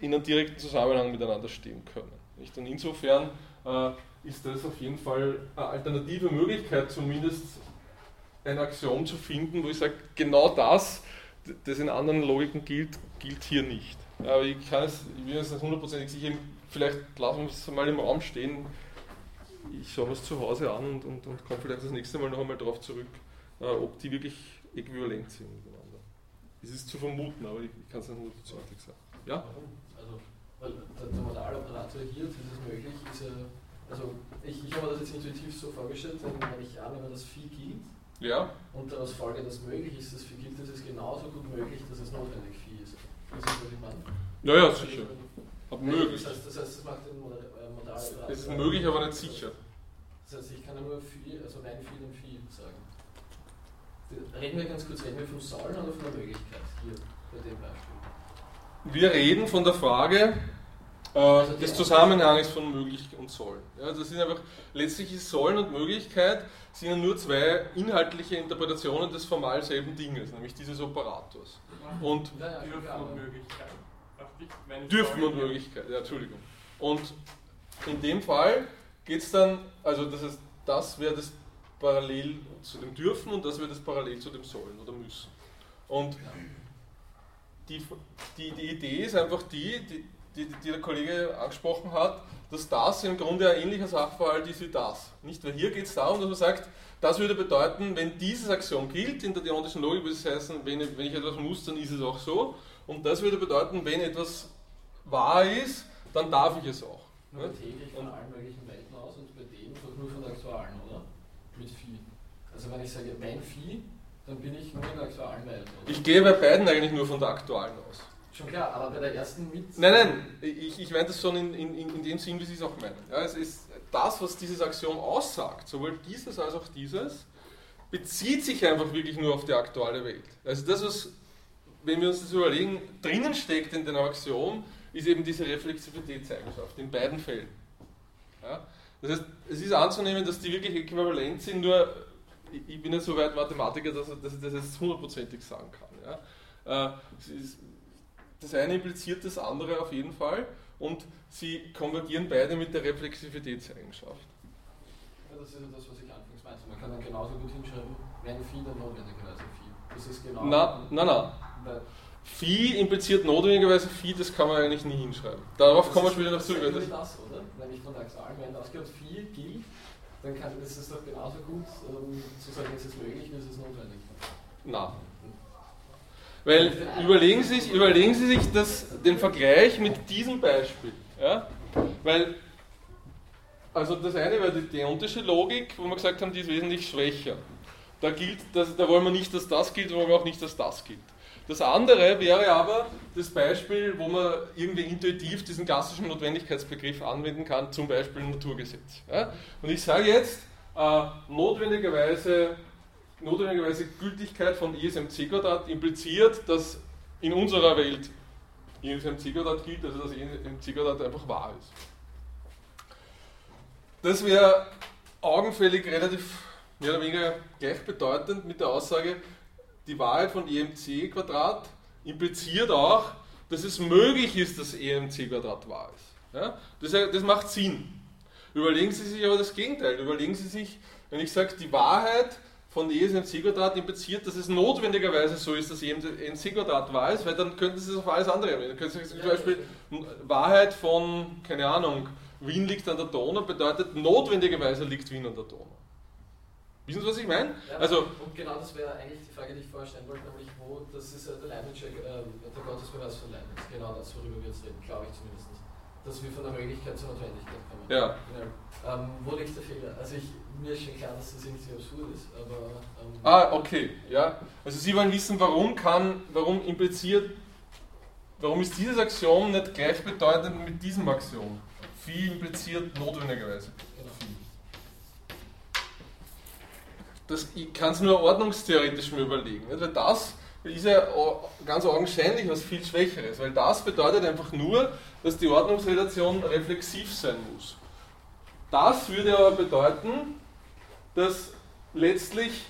in einem direkten Zusammenhang miteinander stehen können. Nicht? Und insofern äh, ist das auf jeden Fall eine alternative Möglichkeit, zumindest ein Axiom zu finden, wo ich sage, genau das, das in anderen Logiken gilt, gilt hier nicht. Aber ich, kann es, ich bin jetzt hundertprozentig sicher, vielleicht lassen wir es mal im Raum stehen. Ich schaue mir es zu Hause an und, und, und komme vielleicht das nächste Mal noch einmal darauf zurück, äh, ob die wirklich äquivalent sind miteinander. Es ist zu vermuten, aber ich, ich kann es nicht hundertprozentig sagen. Ja? Also, weil der, der Modaloperator hier, das ist möglich, ist ja, also ich, ich habe mir das jetzt intuitiv so vorgestellt, wenn ich annehme, dass Phi gilt, ja, und daraus folge, dass möglich ist, dass Phi gilt, das ist genauso gut möglich, dass es notwendig Phi ist. Das ist, was ich meine. Ja, ja, sicher. Aber möglich. Das heißt, das heißt, das macht den Modal. Es ist möglich, aber nicht sicher. Das heißt, ich kann nur viel, also nein, viel und viel sagen. Reden wir ganz kurz, reden wir vom Sollen oder von der Möglichkeit hier bei dem Beispiel? Wir reden von der Frage äh, also des Zusammenhangs von möglich und Sollen. Ja, das sind einfach, letztlich ist Sollen und Möglichkeit sind ja nur zwei inhaltliche Interpretationen des formal selben Dinges, nämlich dieses Operators. Und ja, ja, Dürfen und Möglichkeit. Dürfen und Möglichkeit, ja, Entschuldigung. Und in dem Fall geht es dann, also das ist, das wäre das parallel zu dem Dürfen und das wäre das parallel zu dem Sollen oder Müssen. Und die, die, die Idee ist einfach die, die, die, die der Kollege angesprochen hat, dass das im Grunde ein ähnlicher Sachverhalt ist wie das. Nicht? Weil hier geht es darum, dass man sagt, das würde bedeuten, wenn dieses Axiom gilt, in der deontischen Logik würde es heißen, wenn ich, wenn ich etwas muss, dann ist es auch so. Und das würde bedeuten, wenn etwas wahr ist, dann darf ich es auch. Nur täglich von allen möglichen Welten aus und bei dem doch nur von der aktualen, oder? Mit Phi. Also wenn ich sage, mein Phi, dann bin ich nur in der aktualen Welt, oder? Ich gehe bei beiden eigentlich nur von der aktualen aus. Schon klar, aber bei der ersten mit... Nein, nein, ich, ich meine das schon in, in, in dem Sinn, wie Sie es auch meinen. Ja, es ist das, was dieses Axiom aussagt, sowohl dieses als auch dieses, bezieht sich einfach wirklich nur auf die aktuelle Welt. Also das, was, wenn wir uns das überlegen, drinnen steckt in dem Axiom, ist eben diese Reflexivitätseigenschaft in beiden Fällen. Ja? Das heißt, es ist anzunehmen, dass die wirklich äquivalent sind, nur ich bin ja so weit Mathematiker, dass ich das jetzt hundertprozentig sagen kann. Ja? Das eine impliziert das andere auf jeden Fall und sie konvergieren beide mit der Reflexivitätseigenschaft. Ja, das ist ja das, was ich anfangs meinte. Man kann dann genauso gut hinschreiben, wenn Phi, dann notwendigerweise Phi. Das ist genau... Nein, nein, nein. Phi impliziert notwendigerweise Phi, das kann man eigentlich nie hinschreiben. Darauf kommen wir später noch zu. Das ist das, oder? Wenn ich von der Axialgrenze ausgehe, Phi gilt, dann kann das ist doch genauso gut ähm, zu sagen, es ist möglich, wie es ist notwendig. Na. Weil überlegen Sie sich, überlegen Sie sich das, den Vergleich mit diesem Beispiel. Ja? Weil, also das eine war die deontische Logik, wo wir gesagt haben, die ist wesentlich schwächer. Da gilt, dass, da wollen wir nicht, dass das gilt, wollen wir auch nicht, dass das gilt. Das andere wäre aber das Beispiel, wo man irgendwie intuitiv diesen klassischen Notwendigkeitsbegriff anwenden kann, zum Beispiel Naturgesetz. Ja? Und ich sage jetzt, äh, notwendigerweise... Notwendigerweise Gültigkeit von I S M C Quadrat impliziert, dass in unserer Welt I S M C Quadrat gilt, also dass I S M C Quadrat einfach wahr ist. Das wäre augenfällig relativ mehr oder weniger gleichbedeutend mit der Aussage, die Wahrheit von I M C Quadrat impliziert auch, dass es möglich ist, dass I M C Quadrat wahr ist. Ja? Das, das macht Sinn. Überlegen Sie sich aber das Gegenteil. Überlegen Sie sich, wenn ich sage, die Wahrheit von E S M C Quadrat impliziert, dass es notwendigerweise so ist, dass E S M C Quadrat wahr ist, weil dann könnten Sie es auf alles andere anwenden. Dann könnten Sie zum Beispiel Wahrheit von, keine Ahnung, Wien liegt an der Donau, bedeutet notwendigerweise liegt Wien an der Donau. Wissen Sie, was ich meine? Ja, also, und genau das wäre eigentlich die Frage, die ich vorher stellen wollte, nämlich wo, das ist äh, der Leibniz, äh, der Gottesbeweis von Leibniz, genau das, worüber wir jetzt reden, glaube ich zumindest. Dass wir von der Möglichkeit zur Notwendigkeit kommen. Ja. Genau. Ähm, wo liegt der Fehler? Also ich, mir ist schon klar, dass das irgendwie absurd ist, aber... Ähm, ah, okay, ja. Also Sie wollen wissen, warum kann, warum impliziert, warum ist dieses Axiom nicht gleichbedeutend mit diesem Axiom? Phi impliziert notwendigerweise. Genau. Das, ich kann es nur ordnungstheoretisch mir überlegen. Also das... ist ja ganz augenscheinlich was viel Schwächeres, weil das bedeutet einfach nur, dass die Ordnungsrelation reflexiv sein muss. Das würde aber bedeuten, dass letztlich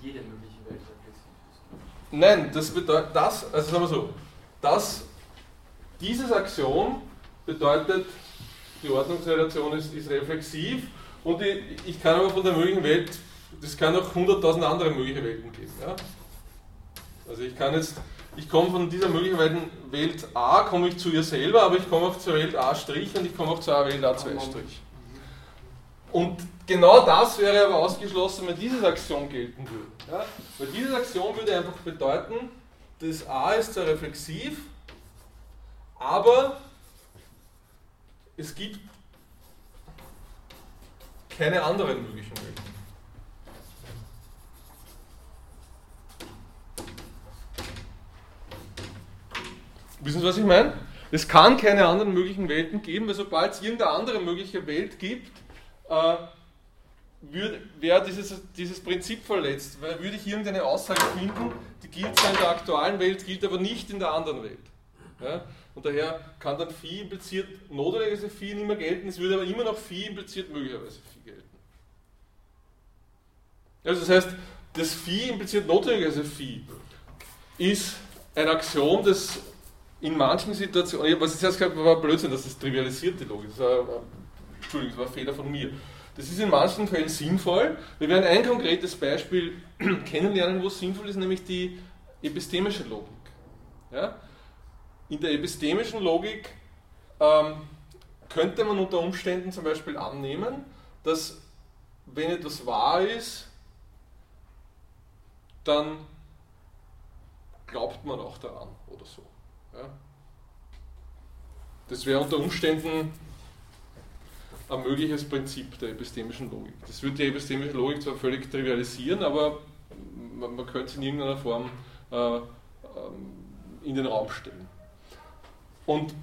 jede mögliche Welt reflexiv ist. Nein, das bedeutet, das, also sagen wir so, dass dieses Axiom bedeutet, die Ordnungsrelation ist, ist reflexiv und ich, ich kann aber von der möglichen Welt, das kann auch hunderttausend andere mögliche Welten geben, ja? Also ich kann jetzt, ich komme von dieser möglichen Welt A, komme ich zu ihr selber, aber ich komme auch zur Welt A' und ich komme auch zur Welt A zwei'. Und genau das wäre aber ausgeschlossen, wenn dieses Axiom gelten würde. Ja? Weil dieses Axiom würde einfach bedeuten, das A ist zwar reflexiv, aber es gibt keine anderen möglichen Welten. Wissen Sie, was ich meine? Es kann keine anderen möglichen Welten geben, weil sobald es irgendeine andere mögliche Welt gibt, äh, wäre dieses, dieses Prinzip verletzt. Weil würde ich irgendeine Aussage finden, die gilt zwar in der aktuellen Welt, gilt aber nicht in der anderen Welt. Ja? Und daher kann dann Phi impliziert, notwendigerweise Phi nicht mehr gelten, es würde aber immer noch Phi impliziert möglicherweise Phi gelten. Also das heißt, das Phi impliziert notwendigerweise Phi ist ein Axiom, das in manchen Situationen, was ich zuerst gesagt habe, war Blödsinn, dass das trivialisierte Logik ist. Entschuldigung, das war ein Fehler von mir. Das ist in manchen Fällen sinnvoll. Wir werden ein konkretes Beispiel kennenlernen, wo es sinnvoll ist, nämlich die epistemische Logik. Ja? In der epistemischen Logik ähm, könnte man unter Umständen zum Beispiel annehmen, dass wenn etwas wahr ist, dann glaubt man auch daran oder so. Das wäre unter Umständen ein mögliches Prinzip der epistemischen Logik. Das würde die epistemische Logik zwar völlig trivialisieren, aber man, man könnte es in irgendeiner Form äh, in den Raum stellen. Und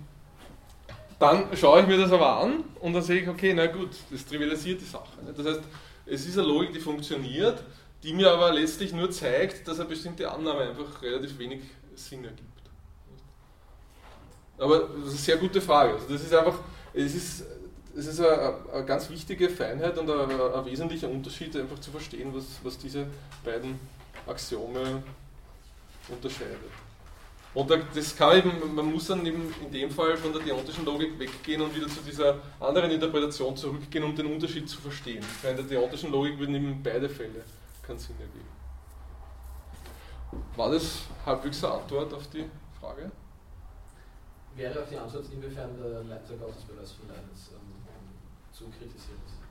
dann schaue ich mir das aber an und dann sehe ich, okay, na gut, das trivialisiert die Sache. Das heißt, es ist eine Logik, die funktioniert, die mir aber letztlich nur zeigt, dass eine bestimmte Annahme einfach relativ wenig Sinn ergibt. Aber das ist eine sehr gute Frage. Also das ist einfach, es ist, es ist eine, eine ganz wichtige Feinheit und ein, ein wesentlicher Unterschied, einfach zu verstehen, was, was diese beiden Axiome unterscheidet. Und das kann eben, man muss dann eben in dem Fall von der deontischen Logik weggehen und wieder zu dieser anderen Interpretation zurückgehen, um den Unterschied zu verstehen. Weil in der deontischen Logik würden eben beide Fälle keinen Sinn ergeben. War das halbwegs eine Antwort auf die Frage? Wäre auch die Antwort, inwiefern der Leipziger Ausbeweis von Leibniz ähm, zu kritisieren ist.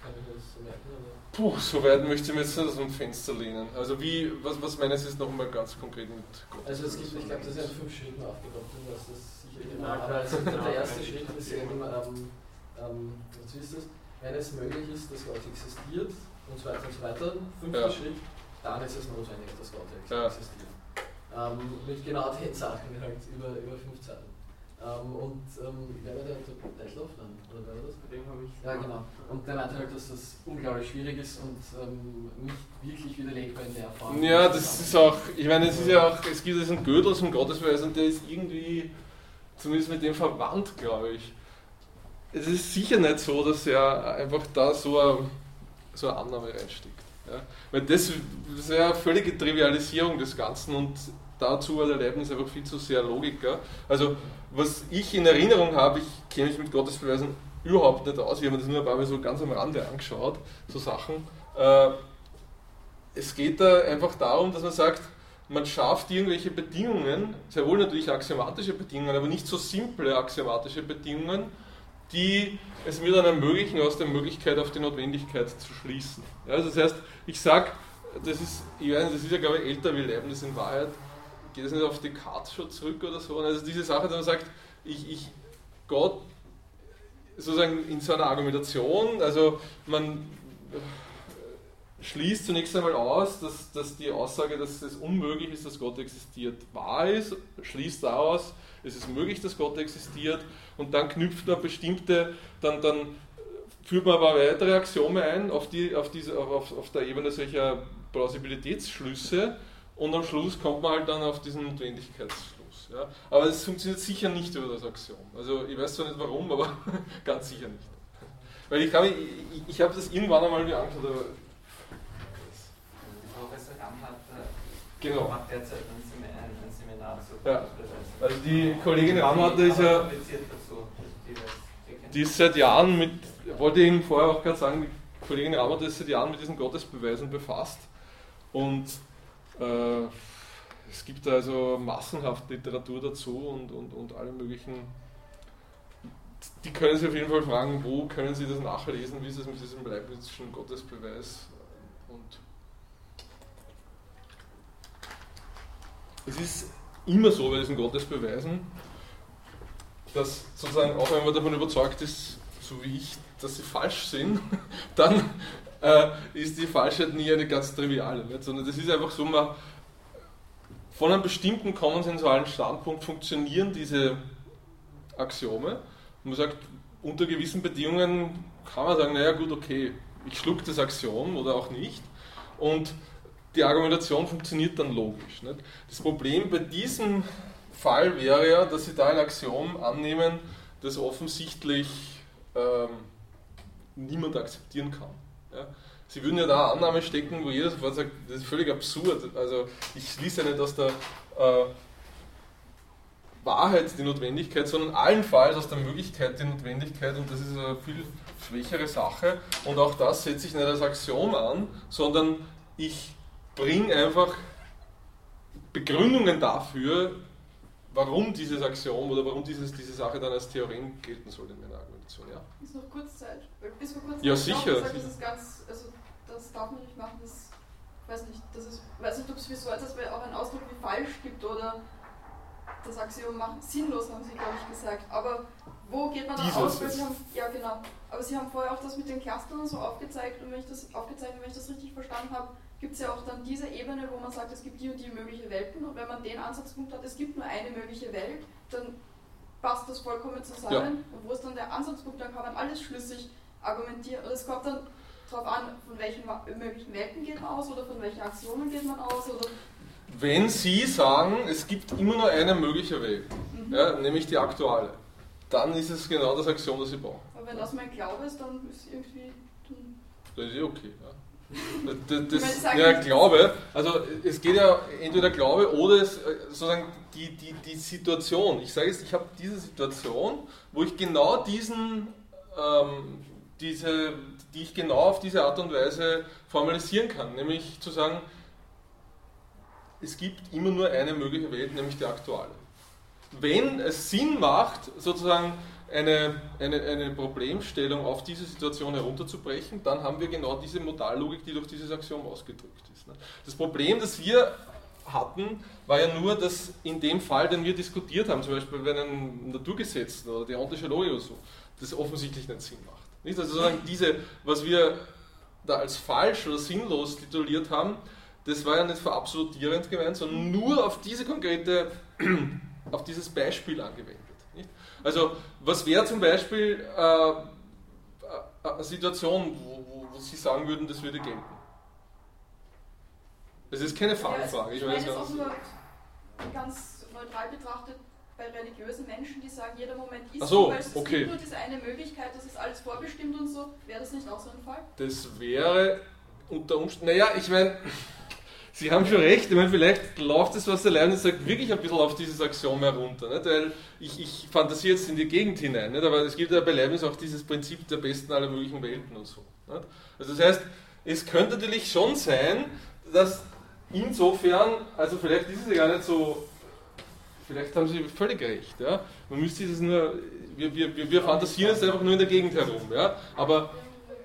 Kann ich das so merken? Oder? Puh, so weit möchte ich mir jetzt aus dem Fenster lehnen. Also wie, was, was meines ist nochmal ganz konkret mit Gott. Also es gibt, ich glaube, das sind fünf Schritten aufgebaut, dass das sicher immer arbeitet. Der erste Schritt ist ja immer, ähm, ähm, was ist das? Wenn es möglich ist, dass Gott existiert und so weiter und so weiter, fünfter ja. Schritt, dann ist es notwendig, dass Gott existiert. Ja. Ähm, mit genau den Sachen halt über, über fünf Seiten. Ähm, und ähm, wer war der Detlef dann? Oder wer war das? Bei dem habe ich. Ja, genau. Und der meinte halt, dass das unglaublich schwierig ist und ähm, nicht wirklich widerlegbar in der Erfahrung. Ja, das ist auch, ich meine, es ist ja auch, es gibt diesen Gödel zum Gottesbeweis und der ist irgendwie, zumindest mit dem verwandt, glaube ich. Es ist sicher nicht so, dass er einfach da so eine, so eine Annahme reinsteckt. Ja? Weil das, das ist ja eine völlige Trivialisierung des Ganzen und dazu war der Leibniz einfach viel zu sehr Logiker. Also was ich in Erinnerung habe, ich kenne mich mit Gottesbeweisen überhaupt nicht aus, ich habe mir das nur ein paar Mal so ganz am Rande angeschaut, so Sachen. Es geht da einfach darum, dass man sagt, man schafft irgendwelche Bedingungen, sehr wohl natürlich axiomatische Bedingungen, aber nicht so simple axiomatische Bedingungen, die es mir dann ermöglichen, aus der Möglichkeit auf die Notwendigkeit zu schließen. Ja, also das heißt, ich sage, das ist, ich weiß, das ist ja, glaube ich, älter wie Leibniz in Wahrheit, geht das nicht auf Descartes schon zurück oder so? Also diese Sache, dass man sagt, ich, ich, Gott, sozusagen in so einer Argumentation, also man schließt zunächst einmal aus, dass, dass die Aussage, dass es unmöglich ist, dass Gott existiert, wahr ist, schließt daraus, es ist möglich, dass Gott existiert, und dann knüpft man bestimmte, dann, dann führt man aber weitere Axiome ein auf, die, auf, diese, auf, auf der Ebene solcher Plausibilitätsschlüsse, und am Schluss kommt man halt dann auf diesen Notwendigkeitsschluss. Ja. Aber es funktioniert sicher nicht über das Axiom. Also ich weiß zwar nicht warum, aber ganz sicher nicht. Weil ich glaube, ich, ich, ich habe das irgendwann einmal geangst, aber Professor Ramwart genau. macht derzeit ein Seminar, ein Seminar zu ja. Also die Kollegin Ramwart ist ja, die ist seit Jahren mit, wollte ich Ihnen vorher auch gerade sagen, die Kollegin Ramwart ist seit Jahren mit diesen Gottesbeweisen befasst. Und äh, es gibt also massenhaft Literatur dazu und, und, und alle möglichen, die können Sie auf jeden Fall fragen, wo können Sie das nachlesen, wie ist es mit diesem leibnizischen Gottesbeweis und es ist immer so bei diesen Gottesbeweisen, dass sozusagen, auch wenn man davon überzeugt ist, so wie ich, dass sie falsch sind, dann äh, ist die Falschheit nie eine ganz triviale, nicht? Sondern das ist einfach so, man, von einem bestimmten konsensualen Standpunkt funktionieren diese Axiome. Und man sagt, unter gewissen Bedingungen kann man sagen, naja gut, okay, ich schluck das Axiom oder auch nicht. Und die Argumentation funktioniert dann logisch. Nicht? Das Problem bei diesem Fall wäre ja, dass Sie da ein Axiom annehmen, das offensichtlich ähm, niemand akzeptieren kann. Ja? Sie würden ja da Annahme stecken, wo jeder sofort sagt, das ist völlig absurd. Also ich schließe ja nicht aus der äh, Wahrheit die Notwendigkeit, sondern allenfalls aus der Möglichkeit die Notwendigkeit, und das ist eine viel schwächere Sache. Und auch das setze ich nicht als Axiom an, sondern ich bring einfach Begründungen dafür, warum dieses Axiom oder warum dieses, diese Sache dann als Theorem gelten soll in meiner Argumentation. Ja? Ist noch kurz Zeit? Bis vor kurzem. Ja, sicher. Gesagt, das ist ganz, also das darf man nicht machen. Das weiß nicht, das ist, weiß nicht, ob es für so etwas auch einen Ausdruck wie falsch gibt oder das Axiom macht sinnlos, haben Sie glaube ich gesagt. Aber wo geht man dann aus? Weil Sie haben, ja genau. Aber Sie haben vorher auch das mit den Clustern so aufgezeigt und wenn ich das aufgezeichnet, wenn ich das richtig verstanden habe. Gibt es ja auch dann diese Ebene, wo man sagt, es gibt die und die mögliche Welten und wenn man den Ansatzpunkt hat, es gibt nur eine mögliche Welt, dann passt das vollkommen zusammen ja. Und wo ist dann der Ansatzpunkt, dann kann man alles schlüssig argumentieren und es kommt dann darauf an, von welchen möglichen Welten geht man aus oder von welchen Aktionen geht man aus. Oder wenn Sie sagen, es gibt immer nur eine mögliche Welt, mhm. ja, nämlich die aktuelle, dann ist es genau das Axiom, das Sie brauchen. Aber wenn das mein Glaube ist, dann ist irgendwie... Dann das ist eh okay, ja. Das, ja, Glaube, also es geht ja entweder Glaube oder es, sozusagen die, die, die Situation. Ich sage jetzt, ich habe diese Situation, wo ich genau diesen, ähm, diese, die ich genau auf diese Art und Weise formalisieren kann, nämlich zu sagen, es gibt immer nur eine mögliche Welt, nämlich die aktuelle. Wenn es Sinn macht, sozusagen eine, eine, eine Problemstellung auf diese Situation herunterzubrechen, dann haben wir genau diese Modallogik, die durch dieses Axiom ausgedrückt ist. Das Problem, das wir hatten, war ja nur, dass in dem Fall, den wir diskutiert haben, zum Beispiel bei den Naturgesetzen oder der ontischen Logik oder so, das offensichtlich nicht Sinn macht. Nicht? Also sozusagen diese, was wir da als falsch oder sinnlos tituliert haben, das war ja nicht verabsolutierend gemeint, sondern nur auf diese konkrete, auf dieses Beispiel angewendet. Nicht? Also was wäre zum Beispiel äh, eine Situation, wo, wo Sie sagen würden, das würde gelten? Das ist keine Fangfrage. Ich, ich meine, das ist auch nur ganz neutral betrachtet bei religiösen Menschen, die sagen, jeder Moment ist Ach so, so weil es okay. gibt nur diese eine Möglichkeit, das ist alles vorbestimmt und so. Wäre das nicht auch so ein Fall? Das wäre unter Umständen... Naja, ich meine, Sie haben schon recht. Ich meine, vielleicht läuft das, was der Leibniz sagt, wirklich ein bisschen auf dieses Axiom herunter. Nicht? Weil ich, ich fantasiere jetzt in die Gegend hinein. Nicht? Aber es gibt ja bei Leibniz auch dieses Prinzip der besten aller möglichen Welten und so. Nicht? Also das heißt, es könnte natürlich schon sein, dass insofern, also vielleicht ist es ja gar nicht so, vielleicht haben Sie völlig recht, ja. Man müsste dieses nur, wir, wir, wir, wir fantasieren es einfach nur in der Gegend herum, ja. Aber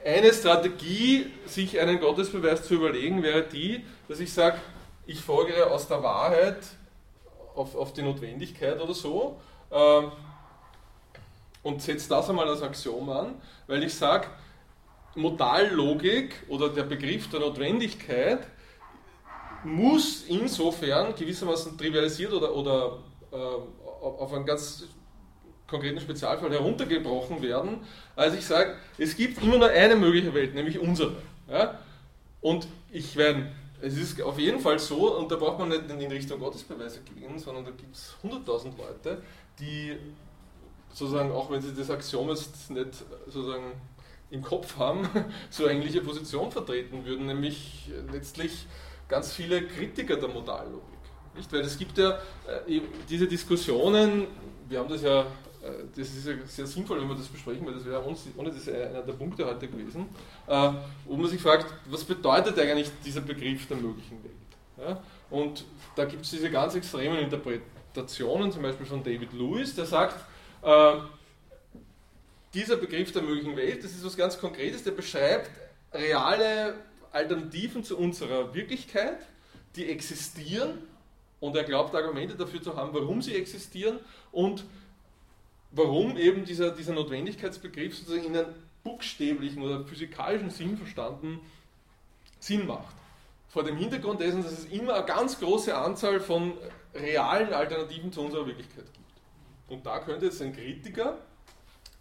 eine Strategie, sich einen Gottesbeweis zu überlegen, wäre die, dass ich sage, ich folgere aus der Wahrheit auf, auf die Notwendigkeit oder so äh, und setze das einmal als Axiom an, weil ich sage, Modallogik oder der Begriff der Notwendigkeit muss insofern gewissermaßen trivialisiert oder, oder äh, auf einen ganz konkreten Spezialfall heruntergebrochen werden, als ich sage, es gibt immer nur eine mögliche Welt, nämlich unsere. Ja? Und ich meine, es ist auf jeden Fall so, und da braucht man nicht in Richtung Gottesbeweise gehen, sondern da gibt es hunderttausend Leute, die sozusagen, auch wenn sie das Axiom jetzt nicht sozusagen im Kopf haben, so eine ähnliche Position vertreten würden, nämlich letztlich ganz viele Kritiker der Modallogik. Nicht? Weil es gibt ja äh, diese Diskussionen, wir haben das ja, äh, das ist ja sehr sinnvoll, wenn wir das besprechen, weil das wäre uns, ohne das einer der Punkte heute gewesen, äh, wo man sich fragt, was bedeutet eigentlich dieser Begriff der möglichen Welt? Ja? Und da gibt es diese ganz extremen Interpretationen, zum Beispiel von David Lewis, der sagt, äh, dieser Begriff der möglichen Welt, das ist was ganz Konkretes, der beschreibt reale Alternativen zu unserer Wirklichkeit, die existieren, und er glaubt, Argumente dafür zu haben, warum sie existieren und warum eben dieser, dieser Notwendigkeitsbegriff sozusagen in einem buchstäblichen oder physikalischen Sinn verstanden Sinn macht. Vor dem Hintergrund dessen, dass es immer eine ganz große Anzahl von realen Alternativen zu unserer Wirklichkeit gibt. Und da könnte jetzt ein Kritiker,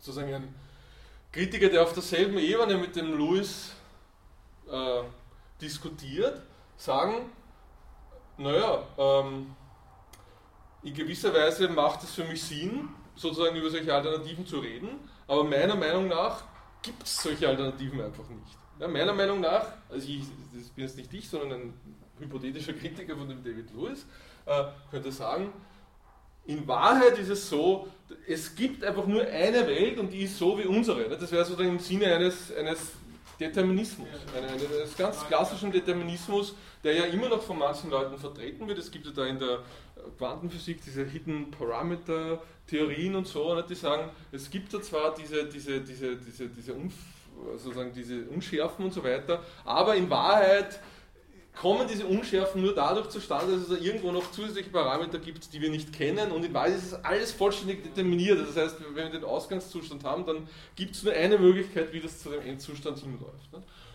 sozusagen ein Kritiker, der auf derselben Ebene mit dem Lewis äh, diskutiert, sagen, naja, ähm, in gewisser Weise macht es für mich Sinn, sozusagen über solche Alternativen zu reden, aber meiner Meinung nach gibt es solche Alternativen einfach nicht. Ja, meiner Meinung nach, also ich, das bin jetzt nicht ich, sondern ein hypothetischer Kritiker von dem David Lewis, äh, könnte sagen, in Wahrheit ist es so, es gibt einfach nur eine Welt und die ist so wie unsere. Das wäre sozusagen im Sinne eines, eines Determinismus, eines ganz klassischen Determinismus, der ja immer noch von manchen Leuten vertreten wird. Es gibt ja da in der Quantenphysik diese Hidden Parameter Theorien und so, die sagen, es gibt ja zwar diese, diese, diese, diese, diese, Unf- sozusagen diese Unschärfen und so weiter, aber in Wahrheit kommen diese Unschärfen nur dadurch zustande, dass es da irgendwo noch zusätzliche Parameter gibt, die wir nicht kennen, und in Wahrheit ist es alles vollständig determiniert. Das heißt, wenn wir den Ausgangszustand haben, dann gibt es nur eine Möglichkeit, wie das zu dem Endzustand hinläuft.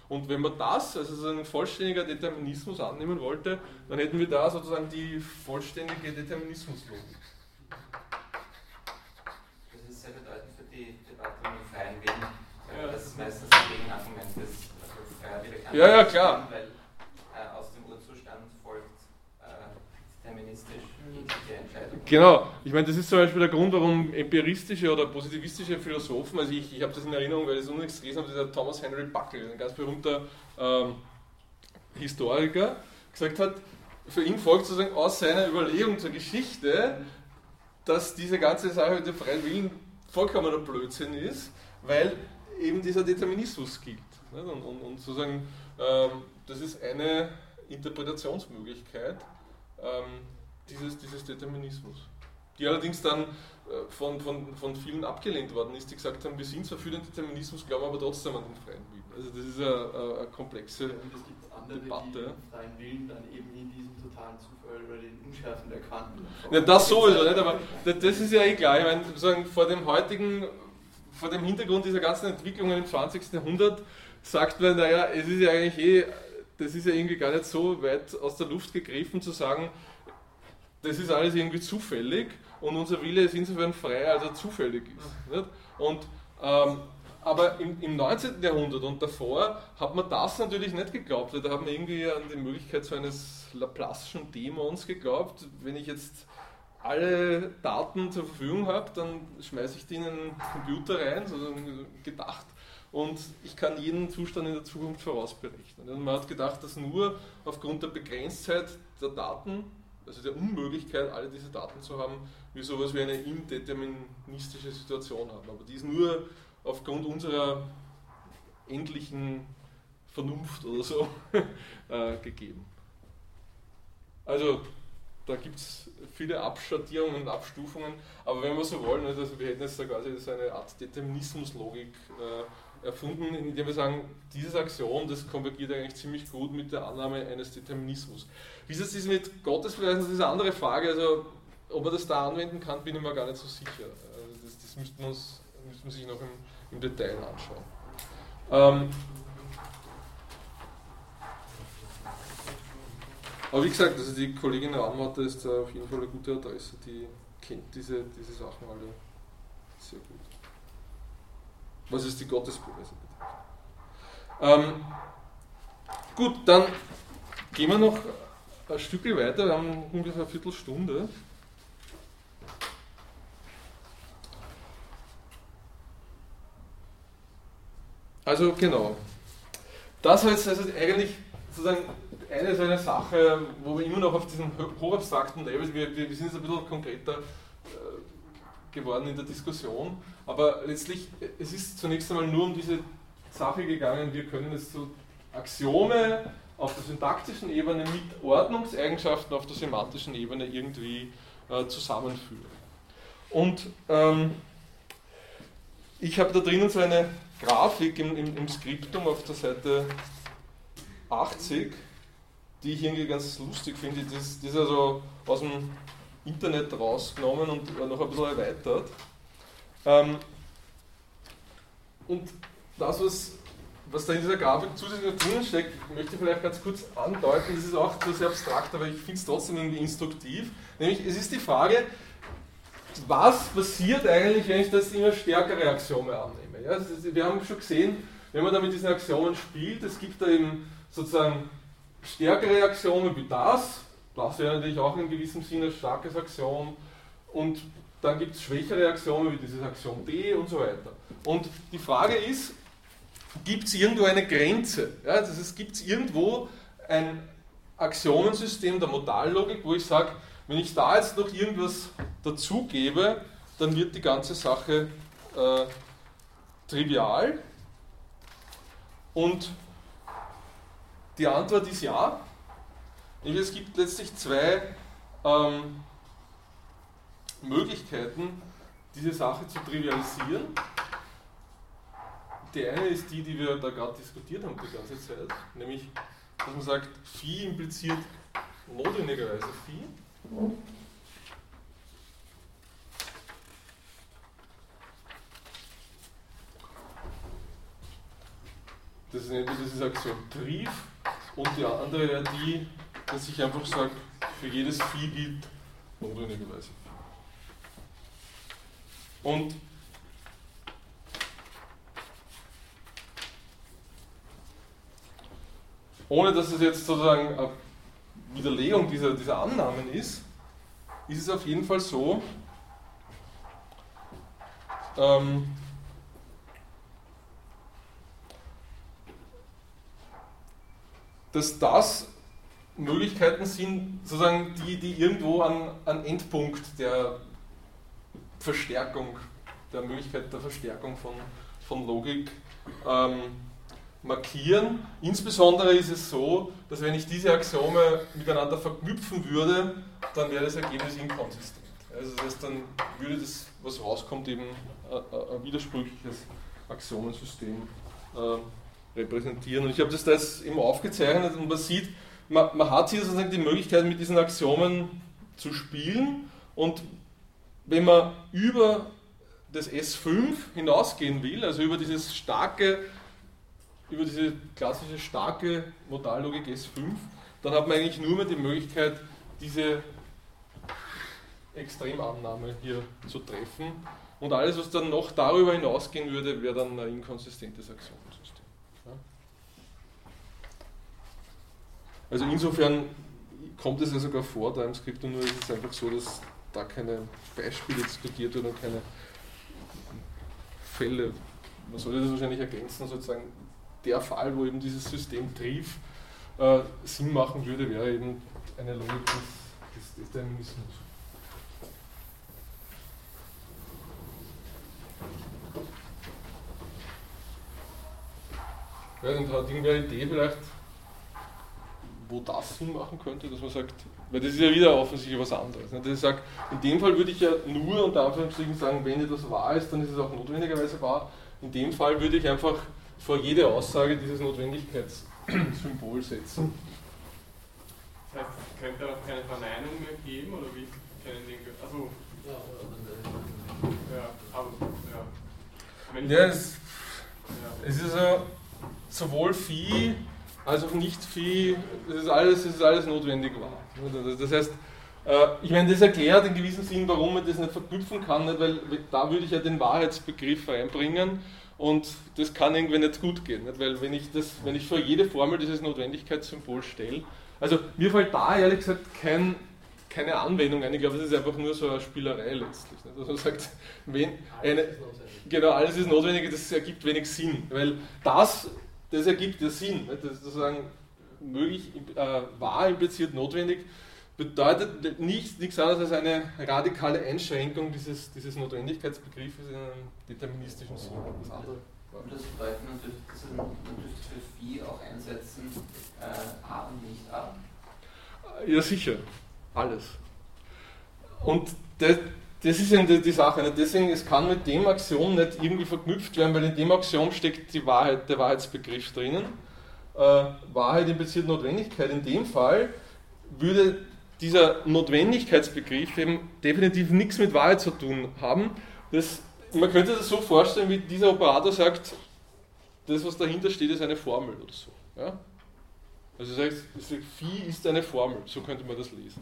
Und wenn man das, also so ein vollständiger Determinismus annehmen wollte, dann hätten wir da sozusagen die vollständige Determinismuslogik. Das ist sehr bedeutend für die Debatte um die freien Willen, weil das ist meistens ein Gegenargument ist. Also ja, ja, klar. Genau, ich meine, das ist zum Beispiel der Grund, warum empiristische oder positivistische Philosophen, also ich, ich habe das in Erinnerung, weil ich es unlängst gelesen habe, dieser Thomas Henry Buckle, ein ganz berühmter ähm, Historiker, gesagt hat, für ihn folgt sozusagen aus seiner Überlegung zur Geschichte, dass diese ganze Sache mit dem freien Willen vollkommener Blödsinn ist, weil eben dieser Determinismus gilt. Ne? Und, und, und sozusagen, ähm, das ist eine Interpretationsmöglichkeit, ähm, dieses, dieses Determinismus. Die allerdings dann äh, von, von, von vielen abgelehnt worden ist, die gesagt haben, wir sind zwar für den Determinismus, glauben aber trotzdem an den freien Willen. Also das ist eine, eine komplexe Debatte. Ja, es gibt andere, Debatte. Die den freien Willen dann eben in diesem totalen Zufall oder den Unschärfen erkannten. Ja, das sowieso, nicht, aber das ist ja eh klar. Ich meine, sozusagen vor dem heutigen, vor dem Hintergrund dieser ganzen Entwicklungen im zwanzigsten. Jahrhundert sagt man, naja, es ist ja eigentlich eh, das ist ja irgendwie gar nicht so weit aus der Luft gegriffen zu sagen, das ist alles irgendwie zufällig und unser Wille ist insofern frei, als er zufällig ist. Nicht? Und, ähm, aber im, im neunzehnten. Jahrhundert und davor hat man das natürlich nicht geglaubt, weil da hat man irgendwie an die Möglichkeit so eines Laplace'schen Dämons geglaubt. Wenn ich jetzt alle Daten zur Verfügung habe, dann schmeiße ich die in einen Computer rein, so gedacht, und ich kann jeden Zustand in der Zukunft vorausberechnen. Und man hat gedacht, dass nur aufgrund der Begrenztheit der Daten, also der Unmöglichkeit, alle diese Daten zu haben, wir sowas wie eine indeterministische Situation haben. Aber die ist nur aufgrund unserer endlichen Vernunft oder so äh, gegeben. Also da gibt es viele Abschattierungen und Abstufungen, aber wenn wir so wollen, also wir hätten jetzt da quasi so eine Art Determinismuslogik äh, erfunden, indem wir sagen, dieses Axiom, das konvergiert eigentlich ziemlich gut mit der Annahme eines Determinismus. Wie es ist mit Gottesverhältnissen, das ist eine andere Frage, also ob man das da anwenden kann, bin ich mir gar nicht so sicher. Also das das müsste man müssten sich noch im, im Detail anschauen. Ähm, Aber wie gesagt, also die Kollegin Ramwart ist auf jeden Fall eine gute Adresse, die kennt diese, diese Sachen alle sehr gut. Was ist die Gottesbeweise? Ähm, gut, dann gehen wir noch ein Stückchen weiter, wir haben ungefähr eine Viertelstunde. Also genau, das war jetzt also eigentlich sozusagen eine so eine Sache, wo wir immer noch auf diesem hochabstrakten Level, wir, wir sind jetzt ein bisschen konkreter äh, geworden in der Diskussion, aber letztlich, es ist zunächst einmal nur um diese Sache gegangen, wir können jetzt so Axiome auf der syntaktischen Ebene mit Ordnungseigenschaften auf der semantischen Ebene irgendwie äh, zusammenführen. Und ähm, ich habe da drinnen so eine Grafik im, im, im Skriptum auf der Seite achtzig, die ich irgendwie ganz lustig finde, das, das ist also aus dem Internet rausgenommen und noch ein bisschen erweitert. Ähm, und das, was, was da in dieser Grafik zusätzlich drinnen steckt, möchte ich vielleicht ganz kurz andeuten, das ist auch sehr abstrakt, aber ich finde es trotzdem irgendwie instruktiv, nämlich es ist die Frage, was passiert eigentlich, wenn ich das immer stärkere Axiome annehme? Ja, also wir haben schon gesehen, wenn man da mit diesen Axiomen spielt, es gibt da eben sozusagen stärkere Axiome wie das, das wäre natürlich auch in gewissem Sinne ein starkes Axiom, und dann gibt es schwächere Axiome wie dieses Axiom D und so weiter. Und die Frage ist, gibt es irgendwo eine Grenze? Ja, also es gibt irgendwo ein Axiomensystem der Modallogik, wo ich sage, wenn ich da jetzt noch irgendwas dazugebe, dann wird die ganze Sache äh, trivial. Und die Antwort ist ja. Es gibt letztlich zwei ähm, Möglichkeiten, diese Sache zu trivialisieren. Die eine ist die, die wir da gerade diskutiert haben die ganze Zeit, nämlich, dass man sagt, Phi impliziert notwendigerweise Phi. Das ist entweder diese Aktion Trief und die andere wäre die, dass ich einfach sage, für jedes Phi gilt notwendigerweise. Und ohne dass es jetzt sozusagen eine Widerlegung dieser, dieser Annahmen ist, ist es auf jeden Fall so, ähm, dass das Möglichkeiten sind, sozusagen die, die irgendwo an, an Endpunkt der Verstärkung, der Möglichkeit der Verstärkung von, von Logik ähm, markieren. Insbesondere ist es so, dass wenn ich diese Axiome miteinander verknüpfen würde, dann wäre das Ergebnis inkonsistent. Also das heißt, dann würde das, was rauskommt, eben ein widersprüchliches Axiomensystem äh, repräsentieren. Und ich habe das da jetzt eben aufgezeichnet und man sieht, man, man hat hier sozusagen die Möglichkeit, mit diesen Axiomen zu spielen, und wenn man über das S fünf hinausgehen will, also über dieses starke, über diese klassische starke Modallogik S fünf, dann hat man eigentlich nur mehr die Möglichkeit, diese Extremannahme hier zu treffen, und alles, was dann noch darüber hinausgehen würde, wäre dann ein inkonsistentes Axiomensystem. Also insofern kommt es ja sogar vor da im Skript, und nur ist es einfach so, dass da keine Beispiele diskutiert werden und keine Fälle. Man sollte das wahrscheinlich ergänzen, sozusagen der Fall, wo eben dieses System trifft, äh, Sinn machen würde, wäre eben eine Logik des, des Determinismus. Ja, dann hat irgendeine Idee vielleicht, wo das Sinn machen könnte, dass man sagt, weil das ist ja wieder offensichtlich was anderes. Ne? Dass ich sage, in dem Fall würde ich ja nur unter Anführungszeichen sagen, wenn etwas wahr ist, dann ist es auch notwendigerweise wahr. In dem Fall würde ich einfach vor jede Aussage dieses Notwendigkeitssymbol setzen. Das heißt, es könnte auch keine Verneinung mehr geben, oder wie? Achso. Ja, aber, ja. Wenn ja, es, ja. Es ist ja sowohl Phi als auch nicht Phi, es ist alles, es ist alles notwendig wahr. Das heißt, ich meine, das erklärt in gewissem Sinn, warum man das nicht verknüpfen kann, nicht? Weil da würde ich ja den Wahrheitsbegriff einbringen. Und das kann irgendwie nicht gut gehen, nicht? Weil wenn ich, das, wenn ich vor jede Formel dieses Notwendigkeitssymbol stelle, also mir fällt da ehrlich gesagt kein, keine Anwendung ein, ich glaube, das ist einfach nur so eine Spielerei letztlich, nicht? Dass man sagt, wenn eine, alles genau, alles ist notwendig, das ergibt wenig Sinn, weil das, das ergibt ja Sinn, nicht? Das ist sozusagen möglich, äh, wahr impliziert notwendig, bedeutet nichts, nichts anderes als eine radikale Einschränkung dieses, dieses Notwendigkeitsbegriffes in einem deterministischen Sinn. Das andere. Und das bedeutet, man dürfte, man dürfte für Phi auch einsetzen, äh, A und nicht A? Ja, sicher. Alles. Und das, das ist eben die, die Sache. Deswegen, es kann mit dem Axiom nicht irgendwie verknüpft werden, weil in dem Axiom steckt die Wahrheit, der Wahrheitsbegriff drinnen. Äh, Wahrheit impliziert Notwendigkeit. In dem Fall würde dieser Notwendigkeitsbegriff eben definitiv nichts mit Wahrheit zu tun haben. Das, man könnte das so vorstellen, wie dieser Operator sagt, das, was dahinter steht, ist eine Formel oder so. Ja? Also er sagt, Phi ist eine Formel, so könnte man das lesen.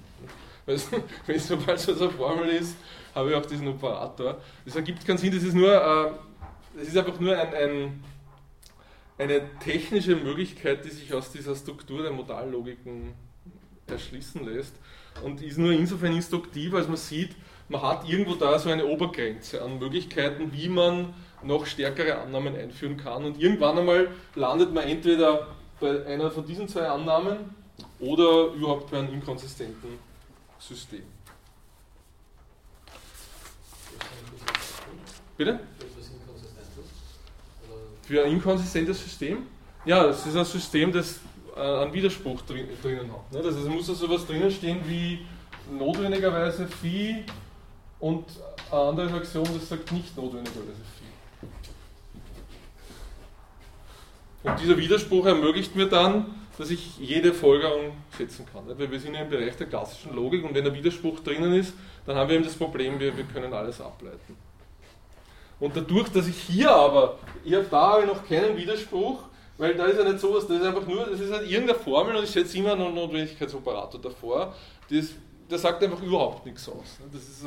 Wenn es sobald es eine Formel ist, habe ich auch diesen Operator. Das ergibt keinen Sinn, das ist, nur, äh, das ist einfach nur ein, ein, eine technische Möglichkeit, die sich aus dieser Struktur der Modallogiken erschließen lässt, und ist nur insofern instruktiv, als man sieht, man hat irgendwo da so eine Obergrenze an Möglichkeiten, wie man noch stärkere Annahmen einführen kann, und irgendwann einmal landet man entweder bei einer von diesen zwei Annahmen oder überhaupt bei einem inkonsistenten System. Bitte? Für ein inkonsistentes System? Ja, das ist ein System, das an Widerspruch drin, drinnen hat. Ne? Das heißt, es muss da sowas drinnen stehen wie notwendigerweise Phi und ein anderes Axiom, das sagt nicht notwendigerweise Phi. Und dieser Widerspruch ermöglicht mir dann, dass ich jede Folgerung setzen kann. Ne? Weil wir sind ja im Bereich der klassischen Logik, und wenn der Widerspruch drinnen ist, dann haben wir eben das Problem, wir, wir können alles ableiten. Und dadurch, dass ich hier aber, ich habe da noch keinen Widerspruch, weil da ist ja nicht sowas, das ist einfach nur, das ist halt irgendeine Formel, und ich setze immer einen Notwendigkeitsoperator davor, das, der sagt einfach überhaupt nichts aus. Das ist,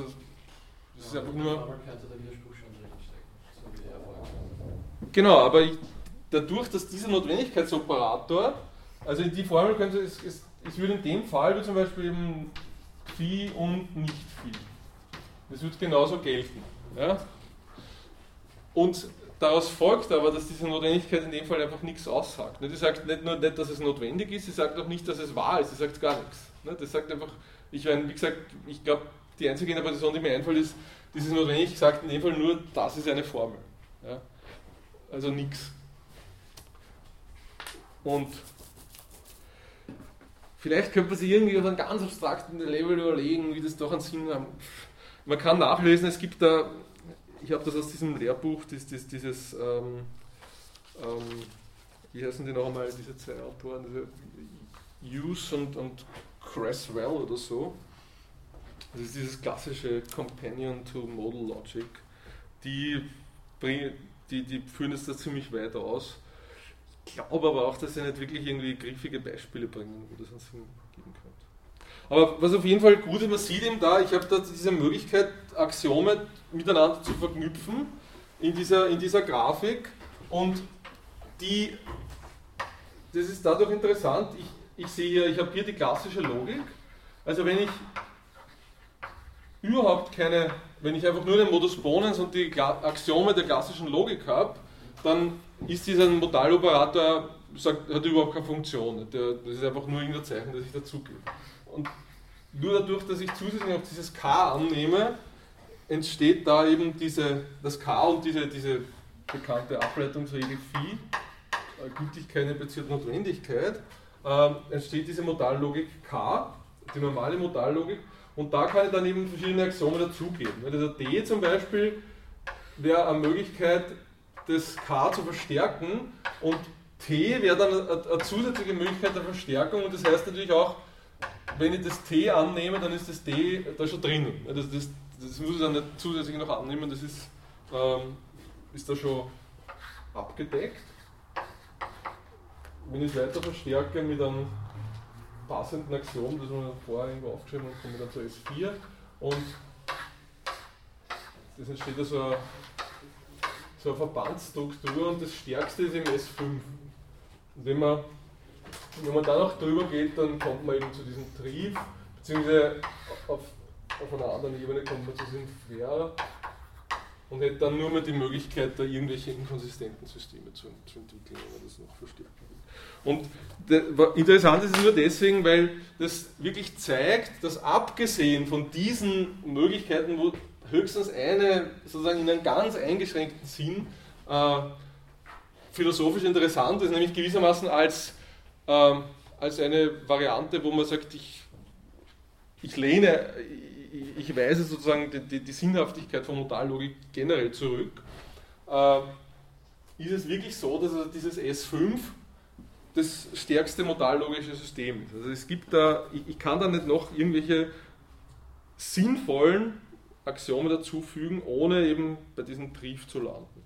das ist einfach nur... Genau, aber ich, dadurch, dass dieser Notwendigkeitsoperator, also in die Formel könnte es, es, es würde in dem Fall wie zum Beispiel eben Phi und nicht Phi. Das würde genauso gelten. Ja? Und daraus folgt aber, dass diese Notwendigkeit in dem Fall einfach nichts aussagt. Die sagt nicht nur nicht, dass es notwendig ist, sie sagt auch nicht, dass es wahr ist, sie sagt gar nichts. Das sagt einfach, ich meine, wie gesagt, ich glaube, die einzige Interpretation, die mir einfällt, ist, dieses Notwendig sagt in dem Fall nur, das ist eine Formel. Ja? Also nichts. Und vielleicht könnte man sich irgendwie auf einem ganz abstrakten Level überlegen, wie das doch einen Sinn hat. Man kann nachlesen, es gibt da, ich habe das aus diesem Lehrbuch, das, das, dieses, ähm, ähm, wie heißen die noch einmal, diese zwei Autoren, diese Use und, und Cresswell oder so. Das ist dieses klassische Companion to Modal Logic. Die, die, die führen es da ziemlich weit aus. Ich glaube aber auch, dass sie nicht wirklich irgendwie griffige Beispiele bringen, wo das einen Sinn geben könnte. Aber was auf jeden Fall gut ist, man sieht eben da, ich habe da diese Möglichkeit, Axiome miteinander zu verknüpfen in dieser, in dieser Grafik. Und die, das ist dadurch interessant, ich, ich sehe hier, ich habe hier die klassische Logik. Also wenn ich überhaupt keine, wenn ich einfach nur den Modus Ponens und die Axiome der klassischen Logik habe, dann ist dieser Modaloperator, sagt, hat überhaupt keine Funktion. Das ist einfach nur irgendein Zeichen, das ich dazugebe. Und nur dadurch, dass ich zusätzlich noch dieses K annehme, entsteht da eben diese, das K und diese, diese bekannte Ableitungsregel Phi, Gültigkeit, impliziert Notwendigkeit, äh, entsteht diese Modallogik K, die normale Modallogik, und da kann ich dann eben verschiedene Axiome dazugeben. Also D zum Beispiel wäre eine Möglichkeit, das K zu verstärken, und T wäre dann eine, eine zusätzliche Möglichkeit der Verstärkung, und das heißt natürlich auch, wenn ich das T annehme, dann ist das D da schon drinnen. Das, das, das muss ich dann nicht zusätzlich noch annehmen, das ist, ähm, ist da schon abgedeckt. Wenn ich es weiter verstärke mit einem passenden Axiom, das wir vorher irgendwo aufgeschrieben haben, komme ich dann zu S vier. Und das entsteht da so eine, so eine Verbandsstruktur, und das Stärkste ist im S fünf. Und wenn man Wenn man da noch drüber geht, dann kommt man eben zu diesem Trief, beziehungsweise auf, auf einer anderen Ebene kommt man zu diesem Flair und hätte dann nur mehr die Möglichkeit, da irgendwelche inkonsistenten Systeme zu, zu entwickeln, wenn man das noch verstärken will. Und de, interessant ist es nur deswegen, weil das wirklich zeigt, dass abgesehen von diesen Möglichkeiten, wo höchstens eine sozusagen in einem ganz eingeschränkten Sinn äh, philosophisch interessant ist, nämlich gewissermaßen als Ähm, als eine Variante, wo man sagt, ich, ich lehne, ich, ich weise sozusagen die, die, die Sinnhaftigkeit von Modallogik generell zurück, äh, ist es wirklich so, dass also dieses S fünf das stärkste modallogische System ist. Also es gibt da, ich, ich kann da nicht noch irgendwelche sinnvollen Axiome dazufügen, ohne eben bei diesem Trief zu landen.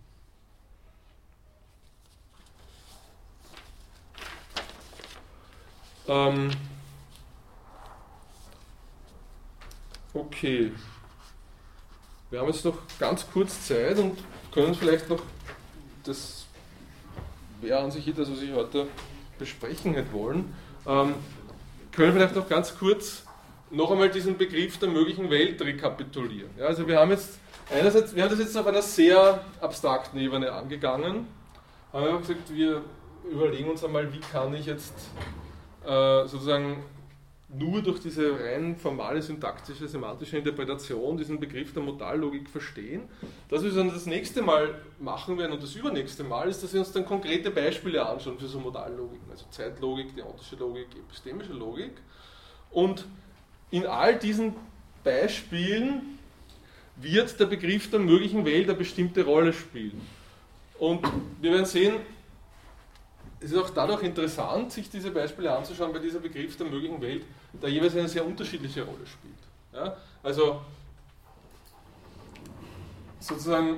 Okay, wir haben jetzt noch ganz kurz Zeit und können vielleicht noch, das wäre an sich das, was ich heute besprechen hätte wollen, ähm, können vielleicht noch ganz kurz noch einmal diesen Begriff der möglichen Welt rekapitulieren. Ja, also wir haben jetzt einerseits, wir haben das jetzt auf einer sehr abstrakten Ebene angegangen, haben wir gesagt, wir überlegen uns einmal, wie kann ich jetzt sozusagen nur durch diese rein formale, syntaktische, semantische Interpretation diesen Begriff der Modallogik verstehen. Das, was wir dann das nächste Mal machen werden und das übernächste Mal, ist, dass wir uns dann konkrete Beispiele anschauen für so Modallogiken, also Zeitlogik, deontische Logik, epistemische Logik. Und in all diesen Beispielen wird der Begriff der möglichen Welt eine bestimmte Rolle spielen. Und wir werden sehen, es ist auch dadurch interessant, sich diese Beispiele anzuschauen, weil dieser Begriff der möglichen Welt da jeweils eine sehr unterschiedliche Rolle spielt. Ja? Also sozusagen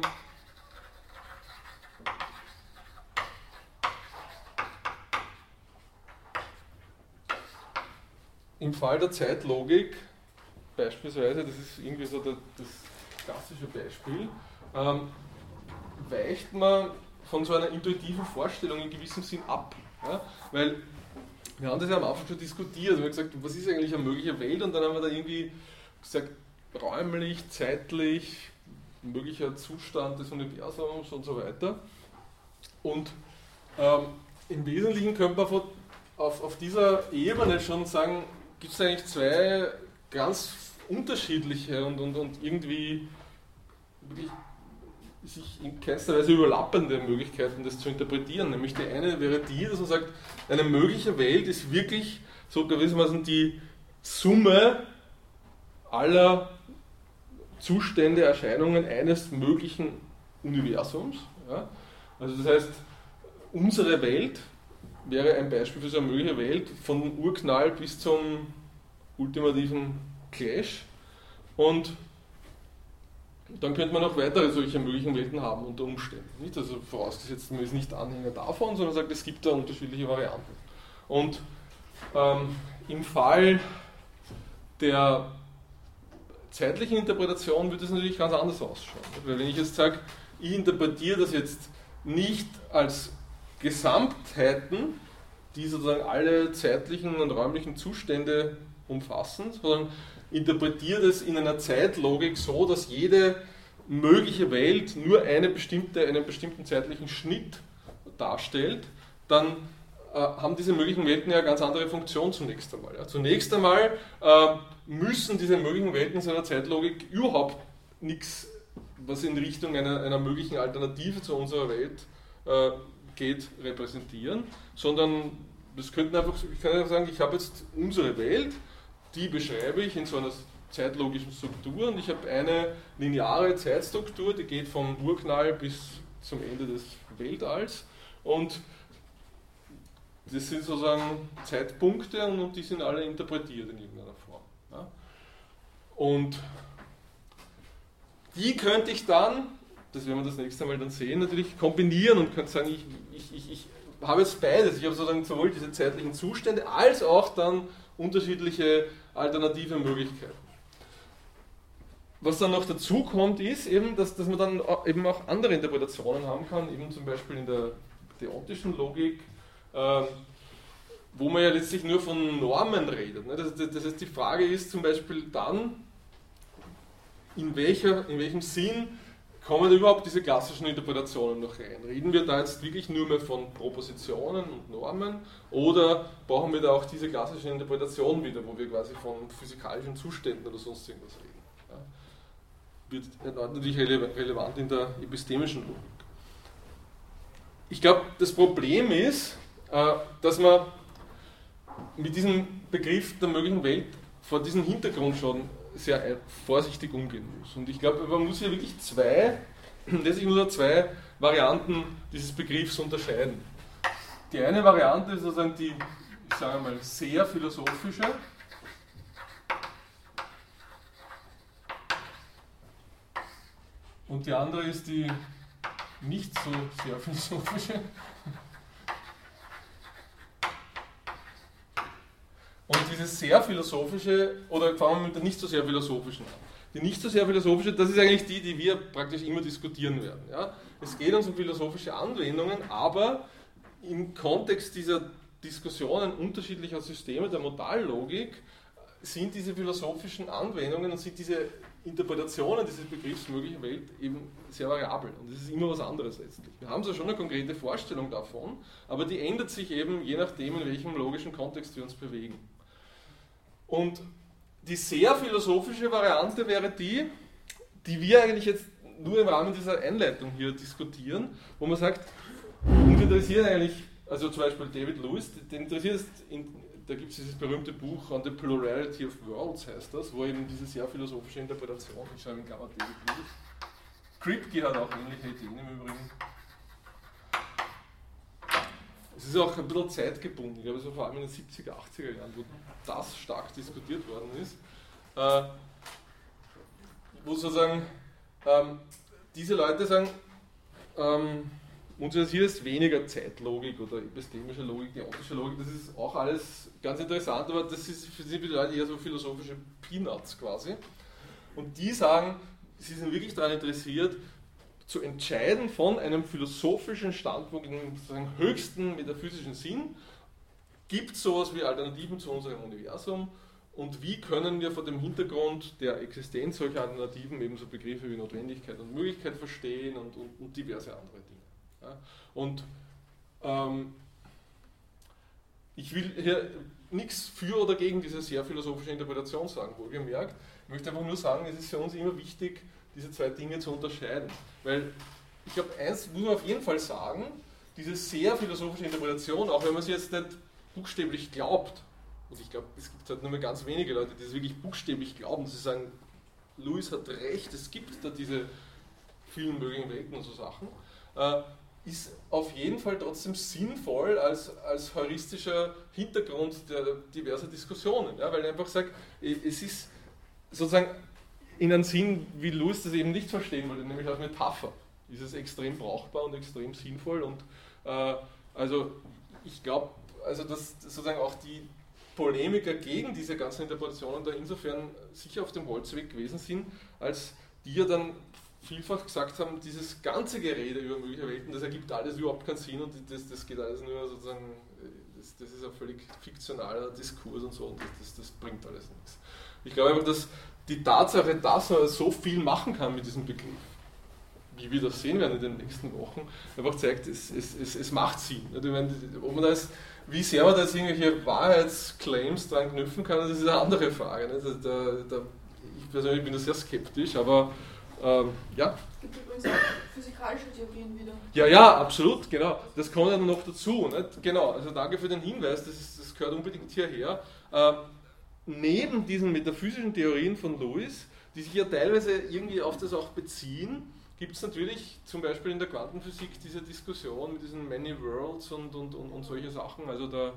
im Fall der Zeitlogik beispielsweise, das ist irgendwie so das klassische Beispiel, ähm, weicht man von so einer intuitiven Vorstellung in gewissem Sinn ab. Ja? Weil wir haben das ja am Anfang schon diskutiert, wir haben gesagt, was ist eigentlich eine mögliche Welt, und dann haben wir da irgendwie gesagt, räumlich, zeitlich, möglicher Zustand des Universums und so weiter. Und ähm, im Wesentlichen könnte man von, auf, auf dieser Ebene schon sagen, gibt es eigentlich zwei ganz unterschiedliche und, und, und irgendwie wirklich sich in keinster Weise überlappende Möglichkeiten, das zu interpretieren. Nämlich die eine wäre die, dass man sagt, eine mögliche Welt ist wirklich so gewissermaßen die Summe aller Zustände, Erscheinungen eines möglichen Universums. Ja? Also das heißt, unsere Welt wäre ein Beispiel für so eine mögliche Welt, vom Urknall bis zum ultimativen Clash. Und dann könnte man auch weitere solche möglichen Welten haben unter Umständen. Nicht? Also vorausgesetzt, man ist nicht Anhänger davon, sondern sagt, es gibt da unterschiedliche Varianten. Und ähm, im Fall der zeitlichen Interpretation wird es natürlich ganz anders ausschauen. Weil wenn ich jetzt sage, ich interpretiere das jetzt nicht als Gesamtheiten, die sozusagen alle zeitlichen und räumlichen Zustände umfassen, sondern interpretiert es in einer Zeitlogik so, dass jede mögliche Welt nur eine bestimmte, einen bestimmten zeitlichen Schnitt darstellt, dann äh, haben diese möglichen Welten ja eine ganz andere Funktion zunächst einmal. Ja. Zunächst einmal äh, müssen diese möglichen Welten in so einer Zeitlogik überhaupt nichts, was in Richtung einer, einer möglichen Alternative zu unserer Welt äh, geht, repräsentieren, sondern das könnten einfach, ich kann einfach sagen, ich habe jetzt unsere Welt, die beschreibe ich in so einer zeitlogischen Struktur und ich habe eine lineare Zeitstruktur, die geht vom Urknall bis zum Ende des Weltalls und das sind sozusagen Zeitpunkte und die sind alle interpretiert in irgendeiner Form. Ja? Und die könnte ich dann, das werden wir das nächste Mal dann sehen, natürlich kombinieren und könnte sagen, ich, ich, ich, ich habe jetzt beides, ich habe sozusagen sowohl diese zeitlichen Zustände als auch dann unterschiedliche alternative Möglichkeiten. Was dann noch dazu kommt, ist eben, dass, dass man dann eben auch andere Interpretationen haben kann, eben zum Beispiel in der deontischen Logik, äh, wo man ja letztlich nur von Normen redet. Ne? Das, das, das heißt, die Frage ist zum Beispiel dann, in, welcher, in welchem Sinn kommen überhaupt diese klassischen Interpretationen noch rein? Reden wir da jetzt wirklich nur mehr von Propositionen und Normen oder brauchen wir da auch diese klassischen Interpretationen wieder, wo wir quasi von physikalischen Zuständen oder sonst irgendwas reden? Ja. Wird natürlich relevant in der epistemischen Logik. Ich glaube, das Problem ist, dass man mit diesem Begriff der möglichen Welt vor diesem Hintergrund schon sehr vorsichtig umgehen muss. Und ich glaube, man muss hier wirklich zwei, letztlich nur zwei Varianten dieses Begriffs unterscheiden. Die eine Variante ist sozusagen die, ich sage mal, sehr philosophische, und die andere ist die nicht so sehr philosophische. Und diese sehr philosophische, oder fangen wir mit der nicht so sehr philosophischen an. Die nicht so sehr philosophische, das ist eigentlich die, die wir praktisch immer diskutieren werden. Ja? Es geht uns um philosophische Anwendungen, aber im Kontext dieser Diskussionen unterschiedlicher Systeme der Modallogik sind diese philosophischen Anwendungen und sind diese Interpretationen dieses Begriffs möglicher Welt eben sehr variabel. Und das ist immer was anderes letztlich. Wir haben so schon eine konkrete Vorstellung davon, aber die ändert sich eben je nachdem, in welchem logischen Kontext wir uns bewegen. Und die sehr philosophische Variante wäre die, die wir eigentlich jetzt nur im Rahmen dieser Einleitung hier diskutieren, wo man sagt, uns interessiert eigentlich, also zum Beispiel David Lewis, den interessiert, in, da gibt es dieses berühmte Buch On the Plurality of Worlds, heißt das, wo eben diese sehr philosophische Interpretation, ich schreibe in Klammer David Lewis, Kripke hat auch ähnliche Ideen im Übrigen. Es ist auch ein bisschen zeitgebunden, ich glaube, es war vor allem in den siebziger, achtziger Jahren, wo das stark diskutiert worden ist, äh, wo sozusagen ähm, diese Leute sagen, ähm, uns interessiert jetzt weniger Zeitlogik oder epistemische Logik, deontische Logik, das ist auch alles ganz interessant, aber das ist für die Leute eher so philosophische Peanuts quasi. Und die sagen, sie sind wirklich daran interessiert, zu entscheiden von einem philosophischen Standpunkt im höchsten metaphysischen Sinn, gibt es sowas wie Alternativen zu unserem Universum und wie können wir vor dem Hintergrund der Existenz solcher Alternativen ebenso Begriffe wie Notwendigkeit und Möglichkeit verstehen und, und, und diverse andere Dinge. Ja? Und ähm, ich will hier nichts für oder gegen diese sehr philosophische Interpretation sagen, wohlgemerkt. Ich möchte einfach nur sagen, es ist für uns immer wichtig, diese zwei Dinge zu unterscheiden. Weil ich glaube, eins muss man auf jeden Fall sagen, diese sehr philosophische Interpretation, auch wenn man sie jetzt nicht buchstäblich glaubt, und ich glaube, es gibt halt nur mehr ganz wenige Leute, die es wirklich buchstäblich glauben, sie sagen, Lewis hat recht, es gibt da diese vielen möglichen Welten und so Sachen, äh, ist auf jeden Fall trotzdem sinnvoll als, als heuristischer Hintergrund der diverser Diskussionen. Ja, weil ich einfach sage, es ist sozusagen in einem Sinn, wie Lewis das eben nicht verstehen wollte, nämlich als Metapher, ist es extrem brauchbar und extrem sinnvoll. Und äh, also ich glaube, also dass sozusagen auch die Polemiker gegen diese ganzen Interpretationen da insofern sicher auf dem Holzweg gewesen sind, als die ja dann vielfach gesagt haben, dieses ganze Gerede über mögliche Welten, das ergibt alles überhaupt keinen Sinn und das, das geht alles nur sozusagen, das, das ist ein völlig fiktionaler Diskurs und so und das, das, das bringt alles nichts. Ich glaube einfach, dass die Tatsache, dass man so viel machen kann mit diesem Begriff, wie wir das sehen werden in den nächsten Wochen, einfach zeigt, es, es, es, es macht Sinn. Ich meine, ob man da jetzt, wie sehr man da jetzt irgendwelche Wahrheitsclaims dran knüpfen kann, das ist eine andere Frage. Da, da, ich persönlich bin da sehr skeptisch, aber Ähm, ja. Es gibt übrigens auch physikalische Theorien wieder. Ja, ja, absolut, genau. Das kommt dann noch dazu. Nicht? Genau, also danke für den Hinweis, das, ist, das gehört unbedingt hierher. Ähm, neben diesen metaphysischen Theorien von Lewis, die sich ja teilweise irgendwie auf das auch beziehen, gibt es natürlich zum Beispiel in der Quantenphysik diese Diskussion mit diesen Many Worlds und, und, und, und solche Sachen. Also da,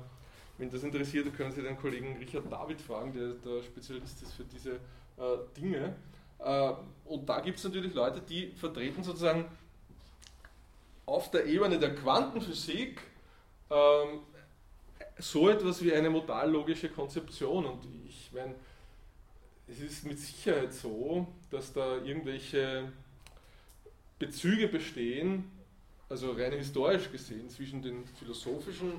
wenn das interessiert, können Sie den Kollegen Richard David fragen, der der Spezialist ist für diese äh, Dinge. Und da gibt es natürlich Leute, die vertreten sozusagen auf der Ebene der Quantenphysik ähm, so etwas wie eine modallogische Konzeption. Und ich meine, es ist mit Sicherheit so, dass da irgendwelche Bezüge bestehen, also rein historisch gesehen, zwischen den philosophischen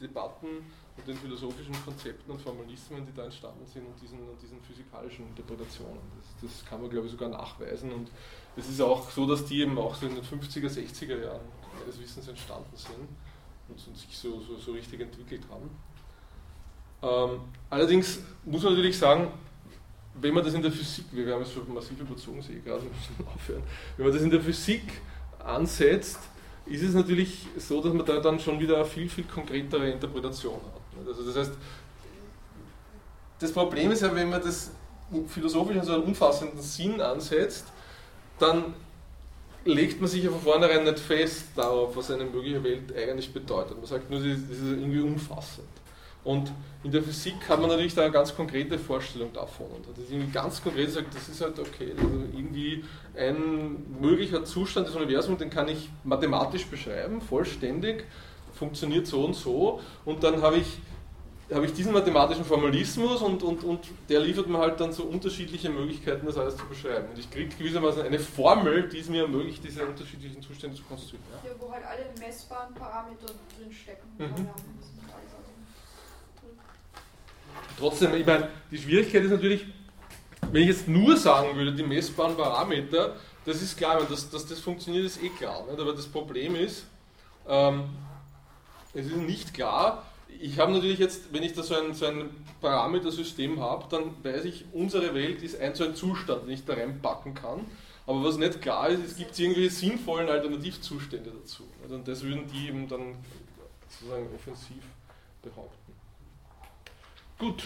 Debatten und den philosophischen Konzepten und Formalismen, die da entstanden sind und diesen, und diesen physikalischen Interpretationen. Das, das kann man, glaube ich, sogar nachweisen. Und es ist auch so, dass die eben auch so in den fünfziger, sechziger Jahren meines Wissens entstanden sind und, und sich so, so, so richtig entwickelt haben. Ähm, allerdings muss man natürlich sagen, wenn man das in der Physik, wir haben es schon massiv überzogen, sehe ich gerade, müssen aufhören, wenn man das in der Physik ansetzt, ist es natürlich so, dass man da dann schon wieder eine viel, viel konkretere Interpretation hat. Also das heißt, das Problem ist ja, wenn man das philosophisch in so einen umfassenden Sinn ansetzt, dann legt man sich ja von vornherein nicht fest darauf, was eine mögliche Welt eigentlich bedeutet. Man sagt nur, das ist irgendwie umfassend. Und in der Physik hat man natürlich da eine ganz konkrete Vorstellung davon. Und das ist irgendwie ganz konkret sagt, das ist halt okay, also irgendwie ein möglicher Zustand des Universums, den kann ich mathematisch beschreiben, vollständig, funktioniert so und so. Und dann habe ich, habe ich diesen mathematischen Formalismus und, und, und der liefert mir halt dann so unterschiedliche Möglichkeiten, das alles zu beschreiben. Und ich kriege gewissermaßen eine Formel, die es mir ermöglicht, diese unterschiedlichen Zustände zu konstruieren. Ja, wo halt alle messbaren Parameter drinstecken. Mhm. Trotzdem, ich meine, die Schwierigkeit ist natürlich, wenn ich jetzt nur sagen würde, die messbaren Parameter, das ist klar, dass, dass das funktioniert, ist eh klar. Nicht? Aber das Problem ist, ähm, es ist nicht klar. Ich habe natürlich jetzt, wenn ich da so ein, so ein Parametersystem habe, dann weiß ich, unsere Welt ist ein so ein Zustand, den ich da reinpacken kann. Aber was nicht klar ist, es gibt irgendwelche sinnvollen Alternativzustände dazu. Nicht? Und das würden die eben dann sozusagen offensiv behaupten. Gut,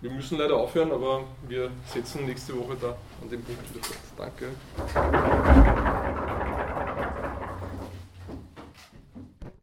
wir müssen leider aufhören, aber wir setzen nächste Woche da an dem Punkt wieder fest. Danke.